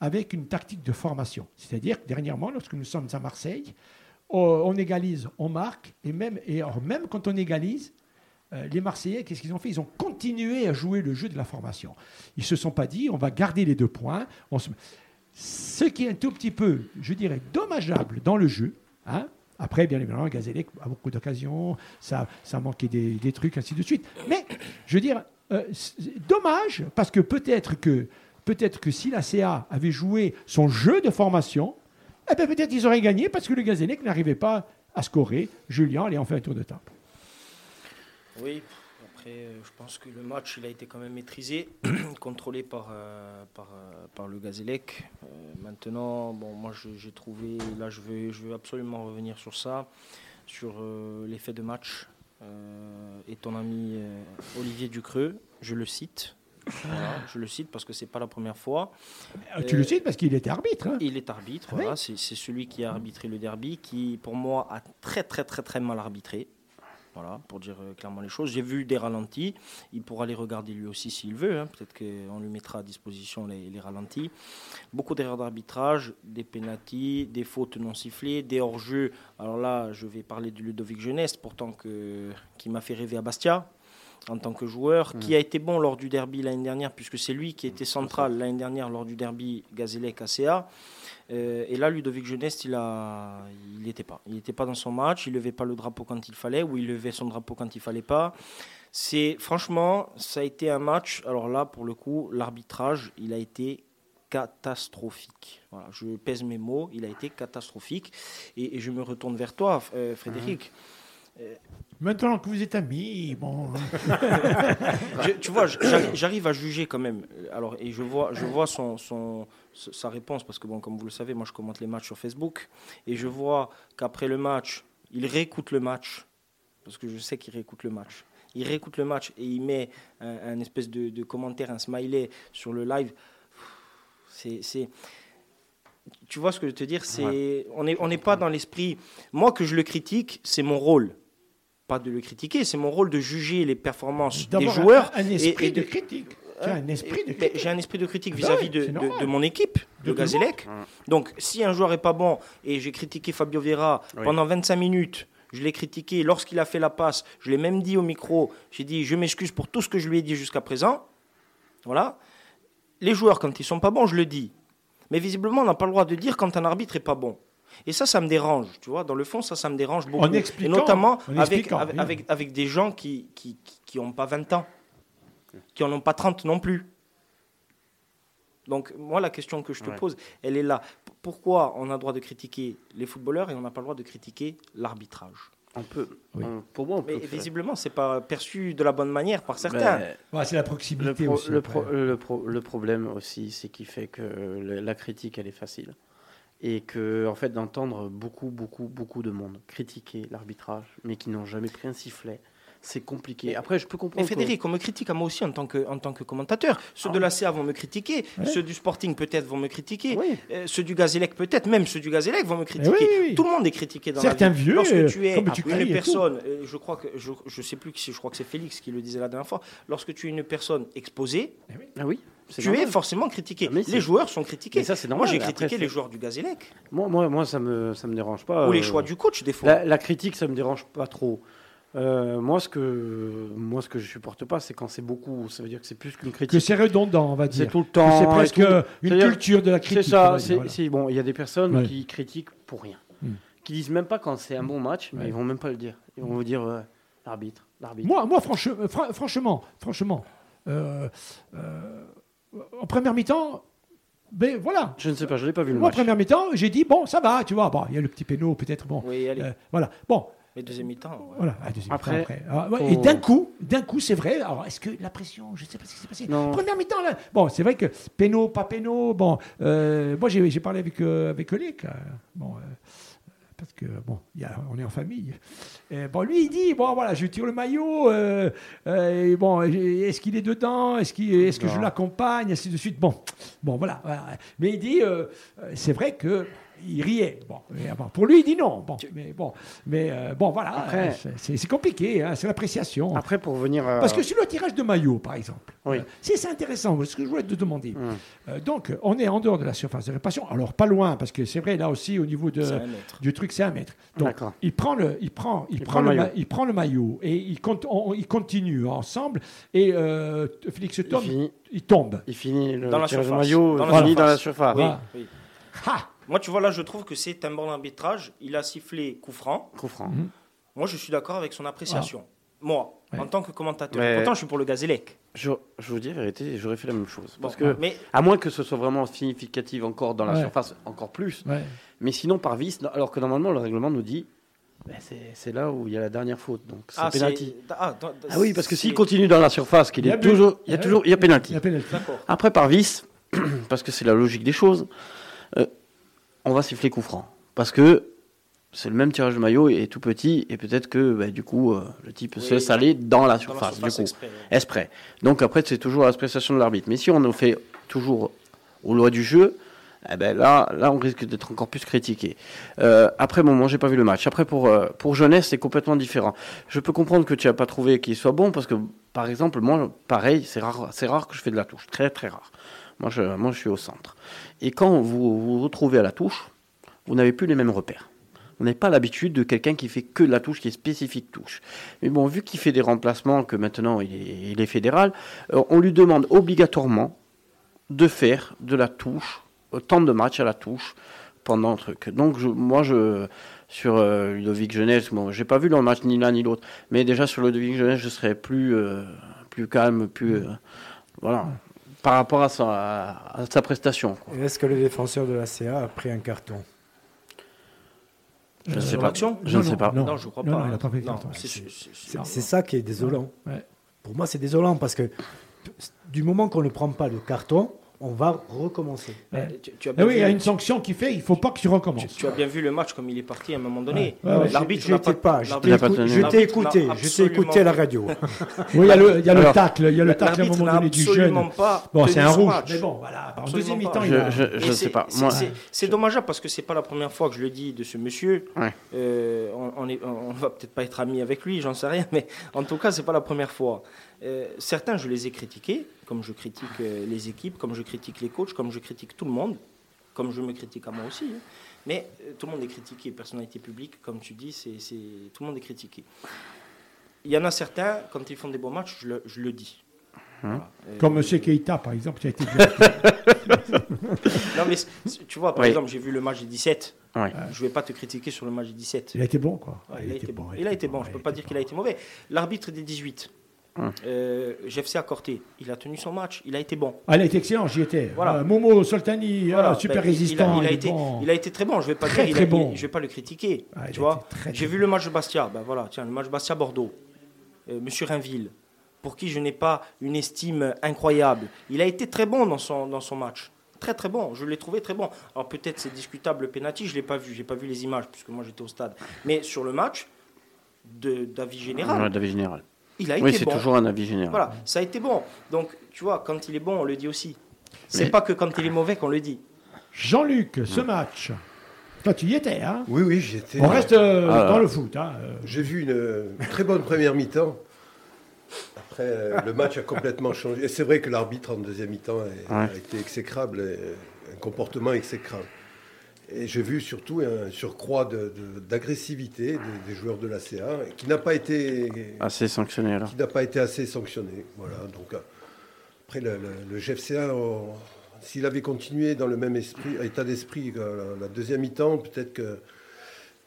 avec une tactique de formation. C'est-à-dire que dernièrement, lorsque nous sommes à Marseille, on égalise, on marque, et même quand on égalise, les Marseillais, qu'est-ce qu'ils ont fait? Ils ont continué à jouer le jeu de la formation. Ils ne se sont pas dit, on va garder les 2 points. Ce qui est un tout petit peu, je dirais, dommageable dans le jeu. Hein? Après, bien évidemment, Gazélec a beaucoup d'occasions, ça manquait des trucs, ainsi de suite. Mais, je veux dire, dommage, parce que peut-être que si la CA avait joué son jeu de formation, eh bien, peut-être qu'ils auraient gagné, parce que le Gazélec n'arrivait pas à scorer. Julien, allez, on fait un tour de table. Oui, après, je pense que le match il a été quand même maîtrisé, contrôlé par le Gazélec. Maintenant, bon, moi j'ai trouvé, là je veux absolument revenir sur ça, sur l'effet de match. Et ton ami Olivier Ducreux, je le cite. Voilà, je le cite parce que c'est pas la première fois. Tu le cites parce qu'il était arbitre. Hein. Il est arbitre, oui. Voilà, c'est celui qui a arbitré le derby, qui pour moi a très très très très mal arbitré. Voilà, pour dire clairement les choses. J'ai vu des ralentis. Il pourra les regarder lui aussi s'il veut. Hein. Peut-être qu'on lui mettra à disposition les ralentis. Beaucoup d'erreurs d'arbitrage, des pénaltys, des fautes non sifflées, des hors-jeux. Alors là, je vais parler de Ludovic Jeunesse, pourtant qui m'a fait rêver à Bastia en tant que joueur, qui a été bon lors du derby l'année dernière, puisque c'est lui qui était central l'année dernière lors du derby Gazélec-ACA. Et là, Ludovic Jeunesse, il n'était pas. Il n'était pas dans son match, il ne levait pas le drapeau quand il fallait, ou il levait son drapeau quand il ne fallait pas. Franchement, ça a été un match. Alors là, pour le coup, l'arbitrage, il a été catastrophique. Voilà, je pèse mes mots, il a été catastrophique. Et je me retourne vers toi, Frédéric. Maintenant que vous êtes amis, bon. J'arrive à juger quand même. Alors, et je vois sa réponse, parce que bon, comme vous le savez, moi je commente les matchs sur Facebook, et je vois qu'après le match, il réécoute le match, parce que je sais qu'il réécoute le match. Il réécoute le match et il met un espèce de commentaire, un smiley sur le live. Tu vois ce que je veux te dire, ouais. On n'est pas dans l'esprit. Moi, que je le critique, c'est mon rôle. Pas de le critiquer, c'est mon rôle de juger les performances des joueurs. Un esprit de critique. J'ai un esprit de critique vis-à-vis de mon équipe, de Gazélec. Donc, si un joueur n'est pas bon, et j'ai critiqué Fabio Vieira pendant 25 minutes, je l'ai critiqué lorsqu'il a fait la passe, je l'ai même dit au micro, j'ai dit, je m'excuse pour tout ce que je lui ai dit jusqu'à présent. Voilà. Les joueurs, quand ils ne sont pas bons, je le dis. Mais visiblement, on n'a pas le droit de dire quand un arbitre n'est pas bon. Et ça me dérange, tu vois. Dans le fond, ça me dérange beaucoup. Et notamment avec des gens qui n'ont pas 20 ans, qui n'en ont pas 30 non plus. Donc, moi, la question que je te pose, elle est là. Pourquoi on a le droit de critiquer les footballeurs et on n'a pas le droit de critiquer l'arbitrage ? On peut. Oui. Pour moi, on peut. Mais visiblement, c'est pas perçu de la bonne manière par certains. C'est la proximité aussi. Le problème aussi, c'est qui fait que la critique, elle est facile. Et que, en fait, d'entendre beaucoup, beaucoup, beaucoup de monde critiquer l'arbitrage, mais qui n'ont jamais pris un sifflet, c'est compliqué. Après, je peux comprendre. Mais Frédéric, on me critique à moi aussi en tant que commentateur. Ceux de la CA vont me critiquer. Ouais. Ceux du Sporting, peut-être, vont me critiquer. Oui. Ceux du Gazélec, peut-être. Même ceux du Gazélec vont me critiquer. Oui. Tout le monde est critiqué dans certains la vie. Vieux, lorsque tu es une personne, je crois que, je sais plus, je crois que c'est Félix qui le disait la dernière fois, lorsque tu es une personne exposée, tu es forcément critiqué. Les joueurs sont critiqués. Mais ça, c'est normal. Moi, j'ai critiqué les joueurs du Gazélec. Moi, ça me dérange pas. Ou les choix du coach, des fois. La critique, ça me dérange pas trop. Moi, ce que je supporte pas, c'est quand c'est beaucoup. Ça veut dire que c'est plus qu'une critique. Que c'est redondant, on va dire. C'est tout le temps. C'est presque une culture de la critique. C'est ça. Bon, il y a des personnes qui critiquent pour rien, qui disent même pas quand c'est un bon match, mais ils vont même pas le dire. Ils vont vous dire l'arbitre. Moi, franchement, en première mi-temps. Mais voilà. Je ne sais pas, je l'ai pas vu le match. Moi, première mi-temps, j'ai dit bon, ça va, tu vois. Bon, il y a le petit péno, peut-être. Bon, oui, allez. Voilà. Bon. Mais deuxième mi-temps. Ouais. Voilà. Deuxième mi-temps après. Ah, ouais. Et d'un coup, c'est vrai. Alors, est-ce que la pression, je ne sais pas ce qui s'est passé. Non. Première mi-temps, là. Bon, c'est vrai que péno, pas péno. Bon, moi, j'ai parlé avec Olic. Bon. Parce que, bon, on est en famille. Et bon, lui, il dit, bon, voilà, je tire le maillot. Et bon, est-ce qu'il est dedans ? Est-ce que je l'accompagne ? Ainsi de suite. Bon, voilà. Mais il dit, c'est vrai qu'il riait. Bon, pour lui, il dit non. Bon, voilà. Après, c'est compliqué. Hein, c'est l'appréciation. Après, pour venir... Parce que sur le tirage de maillot, par exemple, oui. C'est intéressant. Ce que je voulais te demander. Donc, on est en dehors de la surface de réparation. Alors, pas loin, parce que c'est vrai, là aussi, au niveau du truc, c'est un mètre. Donc, d'accord. Il prend le maillot et il continue ensemble. Et Félix Tom, il tombe. Il finit le tirage de maillot, dans la surface. Oui. Ha! Moi, tu vois, là, je trouve que c'est un bon arbitrage. Il a sifflé coup franc. Mm-hmm. Moi, je suis d'accord avec son appréciation. Ah. Moi, en tant que commentateur. Mais pourtant, je suis pour le Gazélec. Je vous dis la vérité, j'aurais fait la même chose. Parce que, à moins que ce soit vraiment significatif encore dans la surface, encore plus. Ouais. Mais sinon, par vice, alors que normalement, le règlement nous dit... C'est là où il y a la dernière faute, donc c'est penalty. Oui, parce que s'il continue dans la surface, il y a penalty. Après, par vice, parce que c'est la logique des choses, on va siffler coup franc, parce que c'est le même tirage de maillot et tout petit, et peut-être que du coup le type se laisse aller dans la surface, exprès. Donc après, c'est toujours l'appréciation de l'arbitre. Mais si on en fait toujours aux lois du jeu. Eh ben là, on risque d'être encore plus critiqué. Après, bon, moi, j'ai pas vu le match. Après, pour jeunesse, c'est complètement différent. Je peux comprendre que tu n'as pas trouvé qu'il soit bon, parce que, par exemple, moi, pareil, c'est rare que je fais de la touche. Très, très rare. Moi, je suis au centre. Et quand vous vous retrouvez à la touche, vous n'avez plus les mêmes repères. Vous n'avez pas l'habitude de quelqu'un qui fait que de la touche, qui est spécifique touche. Mais bon, vu qu'il fait des remplacements, que maintenant, il est fédéral, on lui demande obligatoirement de faire de la touche tant de matchs à la touche pendant un truc. Donc, sur Ludovic Genèse, bon, j'ai pas vu le match ni l'un ni l'autre, mais déjà sur Ludovic Genèse, je serais plus calme, voilà, par rapport à sa prestation. Quoi. Est-ce que le défenseur de la CA a pris un carton ? Je ne sais pas. Non, je ne crois pas. Non, il n'a pas pris de carton. C'est ça qui est désolant. Ouais. Pour moi, c'est désolant parce que du moment qu'on ne prend pas le carton, on va recommencer. Tu as vu, il y a une sanction qui fait, il ne faut pas que tu recommences. Tu as bien vu le match comme il est parti à un moment donné. L'arbitre, je t'ai écouté à la radio. Oui, il y a le tacle, à un moment donné du jeune. Bon, c'est un rouge. Mais bon, voilà. En deuxième mi-temps, je ne sais pas. C'est dommageable parce que c'est pas la première fois que je le dis de ce monsieur. On ne va peut-être pas être amis avec lui, j'en sais rien, mais en tout cas, c'est pas la première fois. Certains, je les ai critiqués, comme je critique les équipes, comme je critique les coachs, comme je critique tout le monde, comme je me critique à moi aussi. Hein. Mais tout le monde est critiqué. Personnalité publique, comme tu dis, tout le monde est critiqué. Il y en a certains, quand ils font des bons matchs, je le dis. Voilà. Comme M. Keïta, par exemple, qui a été... Non, mais tu vois, par exemple, j'ai vu le match des 17. Ouais. Je ne vais pas te critiquer sur le match des 17. Il a été bon, quoi. Il a été bon. Je ne peux pas dire qu'il a été mauvais. L'arbitre des 18... GFC à Corté, il a tenu son match, il a été bon. Ah, il a été excellent, j'y étais. Voilà. Momo Soltani, super résistant. Il a été très bon. Je vais pas très, dire, très bon. Je vais pas le critiquer. Ah, tu vois. J'ai vu le match de Bastia. Ben voilà, tiens, le match Bastia Bordeaux. Monsieur Rainville, pour qui je n'ai pas une estime incroyable, il a été très bon dans son match. Très très bon, je l'ai trouvé très bon. Alors peut-être c'est discutable le penalty, je l'ai pas vu, j'ai pas vu les images puisque moi j'étais au stade. Mais sur le match d'avis général. Il a été c'est bon. Toujours un avis général. Voilà, ça a été bon. Donc, tu vois, quand il est bon, on le dit aussi. C'est pas que quand il est mauvais qu'on le dit. Jean-Luc, ce match, toi, tu y étais, hein ? Oui, j'y étais. On reste dans le foot. Hein. J'ai vu une très bonne première mi-temps. Après, le match a complètement changé. Et c'est vrai que l'arbitre en deuxième mi-temps a été exécrable, un comportement exécrable. Et j'ai vu surtout un surcroît d'agressivité des joueurs de l'ACA qui n'a pas été assez sanctionné. Qui n'a pas été assez sanctionné. Voilà. Donc après le GFCA, s'il avait continué dans le même état d'esprit la deuxième mi-temps, peut-être que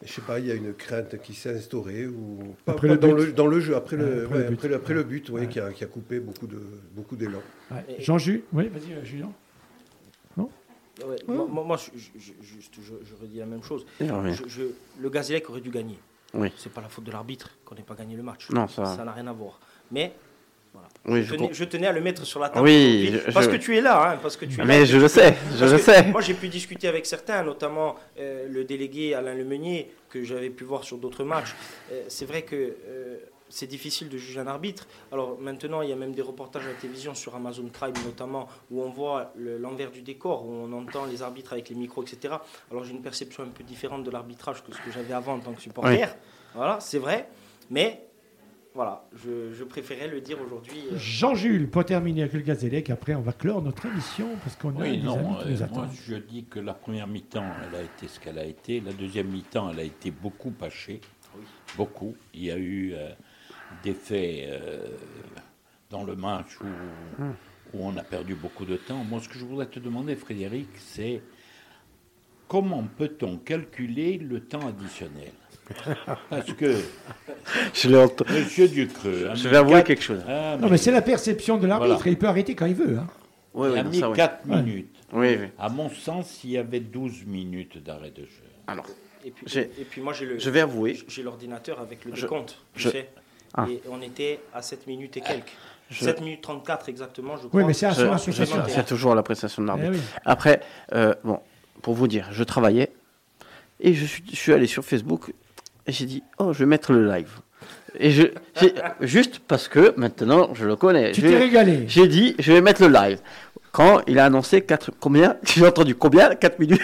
je sais pas, il y a une crainte qui s'est instaurée ou après pas, dans le jeu après le but, oui, qui a coupé beaucoup d'élan. Ouais. Jean-Ju, oui, vas-y Julien. Ouais, moi je redis la même chose. Le Gazélec aurait dû gagner. Oui. C'est pas la faute de l'arbitre qu'on n'ait pas gagné le match. Non, ça n'a rien à voir. Mais voilà. Oui, je tenais à le mettre sur la table. Oui, parce que tu es là, hein, parce que tu. Mais es là, je le sais. Moi j'ai pu discuter avec certains, notamment le délégué Alain Lemeunier que j'avais pu voir sur d'autres matchs. C'est vrai que. C'est difficile de juger un arbitre. Alors maintenant, il y a même des reportages à la télévision sur Amazon Prime notamment, où on voit l'envers du décor, où on entend les arbitres avec les micros, etc. Alors j'ai une perception un peu différente de l'arbitrage que ce que j'avais avant en tant que supporter. Oui. Voilà, c'est vrai. Mais voilà, je préférais le dire aujourd'hui. Jean-Jules, pour terminer avec le Gazélec, après on va clore notre émission parce qu'on a des amis qui nous attendent. Moi, je dis que la première mi-temps, elle a été ce qu'elle a été. La deuxième mi-temps, elle a été beaucoup hachée. Oui. Beaucoup. Il y a eu... des faits dans le match où on a perdu beaucoup de temps. Moi, ce que je voudrais te demander, Frédéric, c'est comment peut-on calculer le temps additionnel ? Parce que Monsieur Ducreux... Je vais avouer quelque chose. Non, mais c'est la perception de l'arbitre. Voilà. Il peut arrêter quand il veut. Hein. Oui, il a mis 4 minutes. Oui, oui. À mon sens, il y avait 12 minutes d'arrêt de jeu. Alors, et puis moi, j'ai l'ordinateur avec le décompte. Tu sais. Et on était à 7 minutes et quelques. 7 minutes 34 exactement, je crois. Oui, mais c'est c'est toujours l'appréciation de l'arbitre. Eh oui. Après, pour vous dire, je travaillais et je suis allé sur Facebook et j'ai dit « Oh, je vais mettre le live ». Et juste parce que maintenant, je le connais. T'es régalé. J'ai dit « Je vais mettre le live ». Quand il a annoncé combien 4 minutes.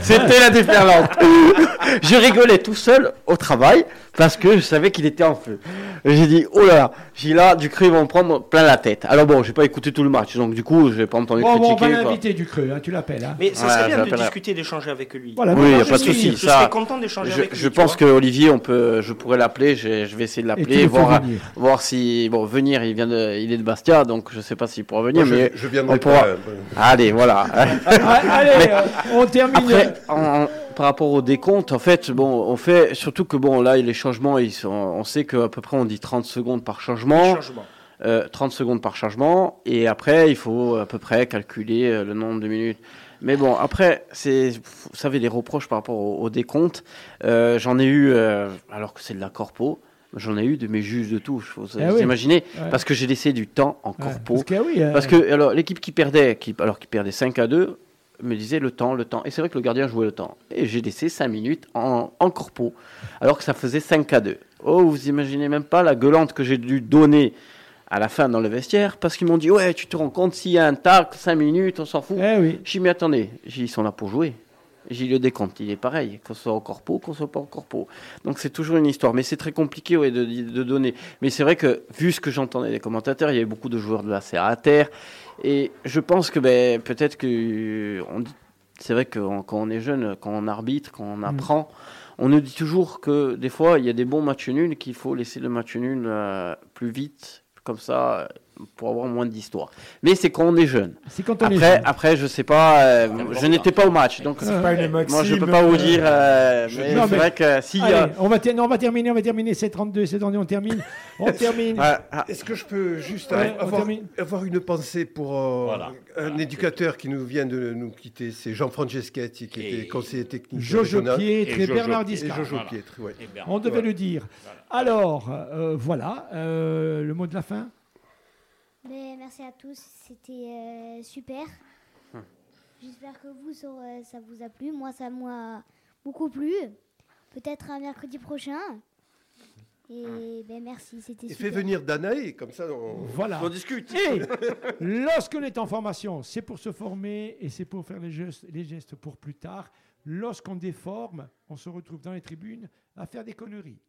C'était la déferlante. Je rigolais tout seul au travail parce que je savais qu'il était en feu. J'ai dit, oh là là, Ducreux va me prendre plein la tête. Alors bon, j'ai pas écouté tout le match, donc du coup, je vais pas entendu critiquer. On va l'inviter Ducreux, tu l'appelles. Hein. Mais ça serait bien de discuter, d'échanger avec lui. Voilà, oui, il y a pas de souci. Je serais content d'échanger avec lui. Je pense que Olivier, je pourrais l'appeler. Je vais essayer de l'appeler, voir si venir. Il est de Bastia, donc je sais pas s'il pourra venir. Mais je viens de. Allez, voilà. Allez, on termine. Après, par rapport au décompte, en fait, on fait surtout que là, les changements, on sait qu'à peu près on dit 30 secondes par changement. 30 secondes par changement, et après, il faut à peu près calculer le nombre de minutes. Mais après, vous savez, les reproches par rapport au décompte, j'en ai eu, alors que c'est de la corpo. J'en ai eu de mes juges de touche, vous imaginez, parce que j'ai laissé du temps en corpo. Parce que l'équipe qui perdait, qui perdait 5-2, me disait le temps. Et c'est vrai que le gardien jouait le temps. Et j'ai laissé 5 minutes en corpo, alors que ça faisait 5-2. Oh, vous imaginez même pas la gueulante que j'ai dû donner à la fin dans le vestiaire, parce qu'ils m'ont dit, ouais, tu te rends compte, s'il y a un tacle, 5 minutes, on s'en fout. J'ai dit, mais attendez, ils sont là pour jouer. J'ai le décompte, il est pareil, qu'on soit en corpo, qu'on soit pas en corpo. Donc c'est toujours une histoire, mais c'est très compliqué de donner. Mais c'est vrai que, vu ce que j'entendais des commentateurs, il y avait beaucoup de joueurs de la CR à terre, et je pense que peut-être que... c'est vrai que quand on est jeune, quand on arbitre, quand on apprend, on nous dit toujours que des fois, il y a des bons matchs nuls, qu'il faut laisser le match nul plus vite, comme ça... pour avoir moins d'histoire. Mais c'est quand on est jeune. Après, je sais pas, je n'étais pas au match, donc c'est pas une maxime, moi je peux pas vous dire. C'est vrai que si. Allez, on va terminer. C'est 32, on termine. Est-ce que je peux juste avoir une pensée pour un éducateur qui nous vient de nous quitter, c'est Jean Franceschetti qui était conseiller technique. Jojo Pietre et Bernard Discard. On devait le dire. Alors voilà, le mot de la fin. Merci à tous, c'était super. J'espère que vous, ça vous a plu. Moi, ça m'a beaucoup plu. Peut-être un mercredi prochain. Et merci, c'était super. Fais venir Danae, comme ça on discute. Et lorsqu'on est en formation, c'est pour se former et c'est pour faire les gestes pour plus tard. Lorsqu'on déforme, on se retrouve dans les tribunes à faire des conneries.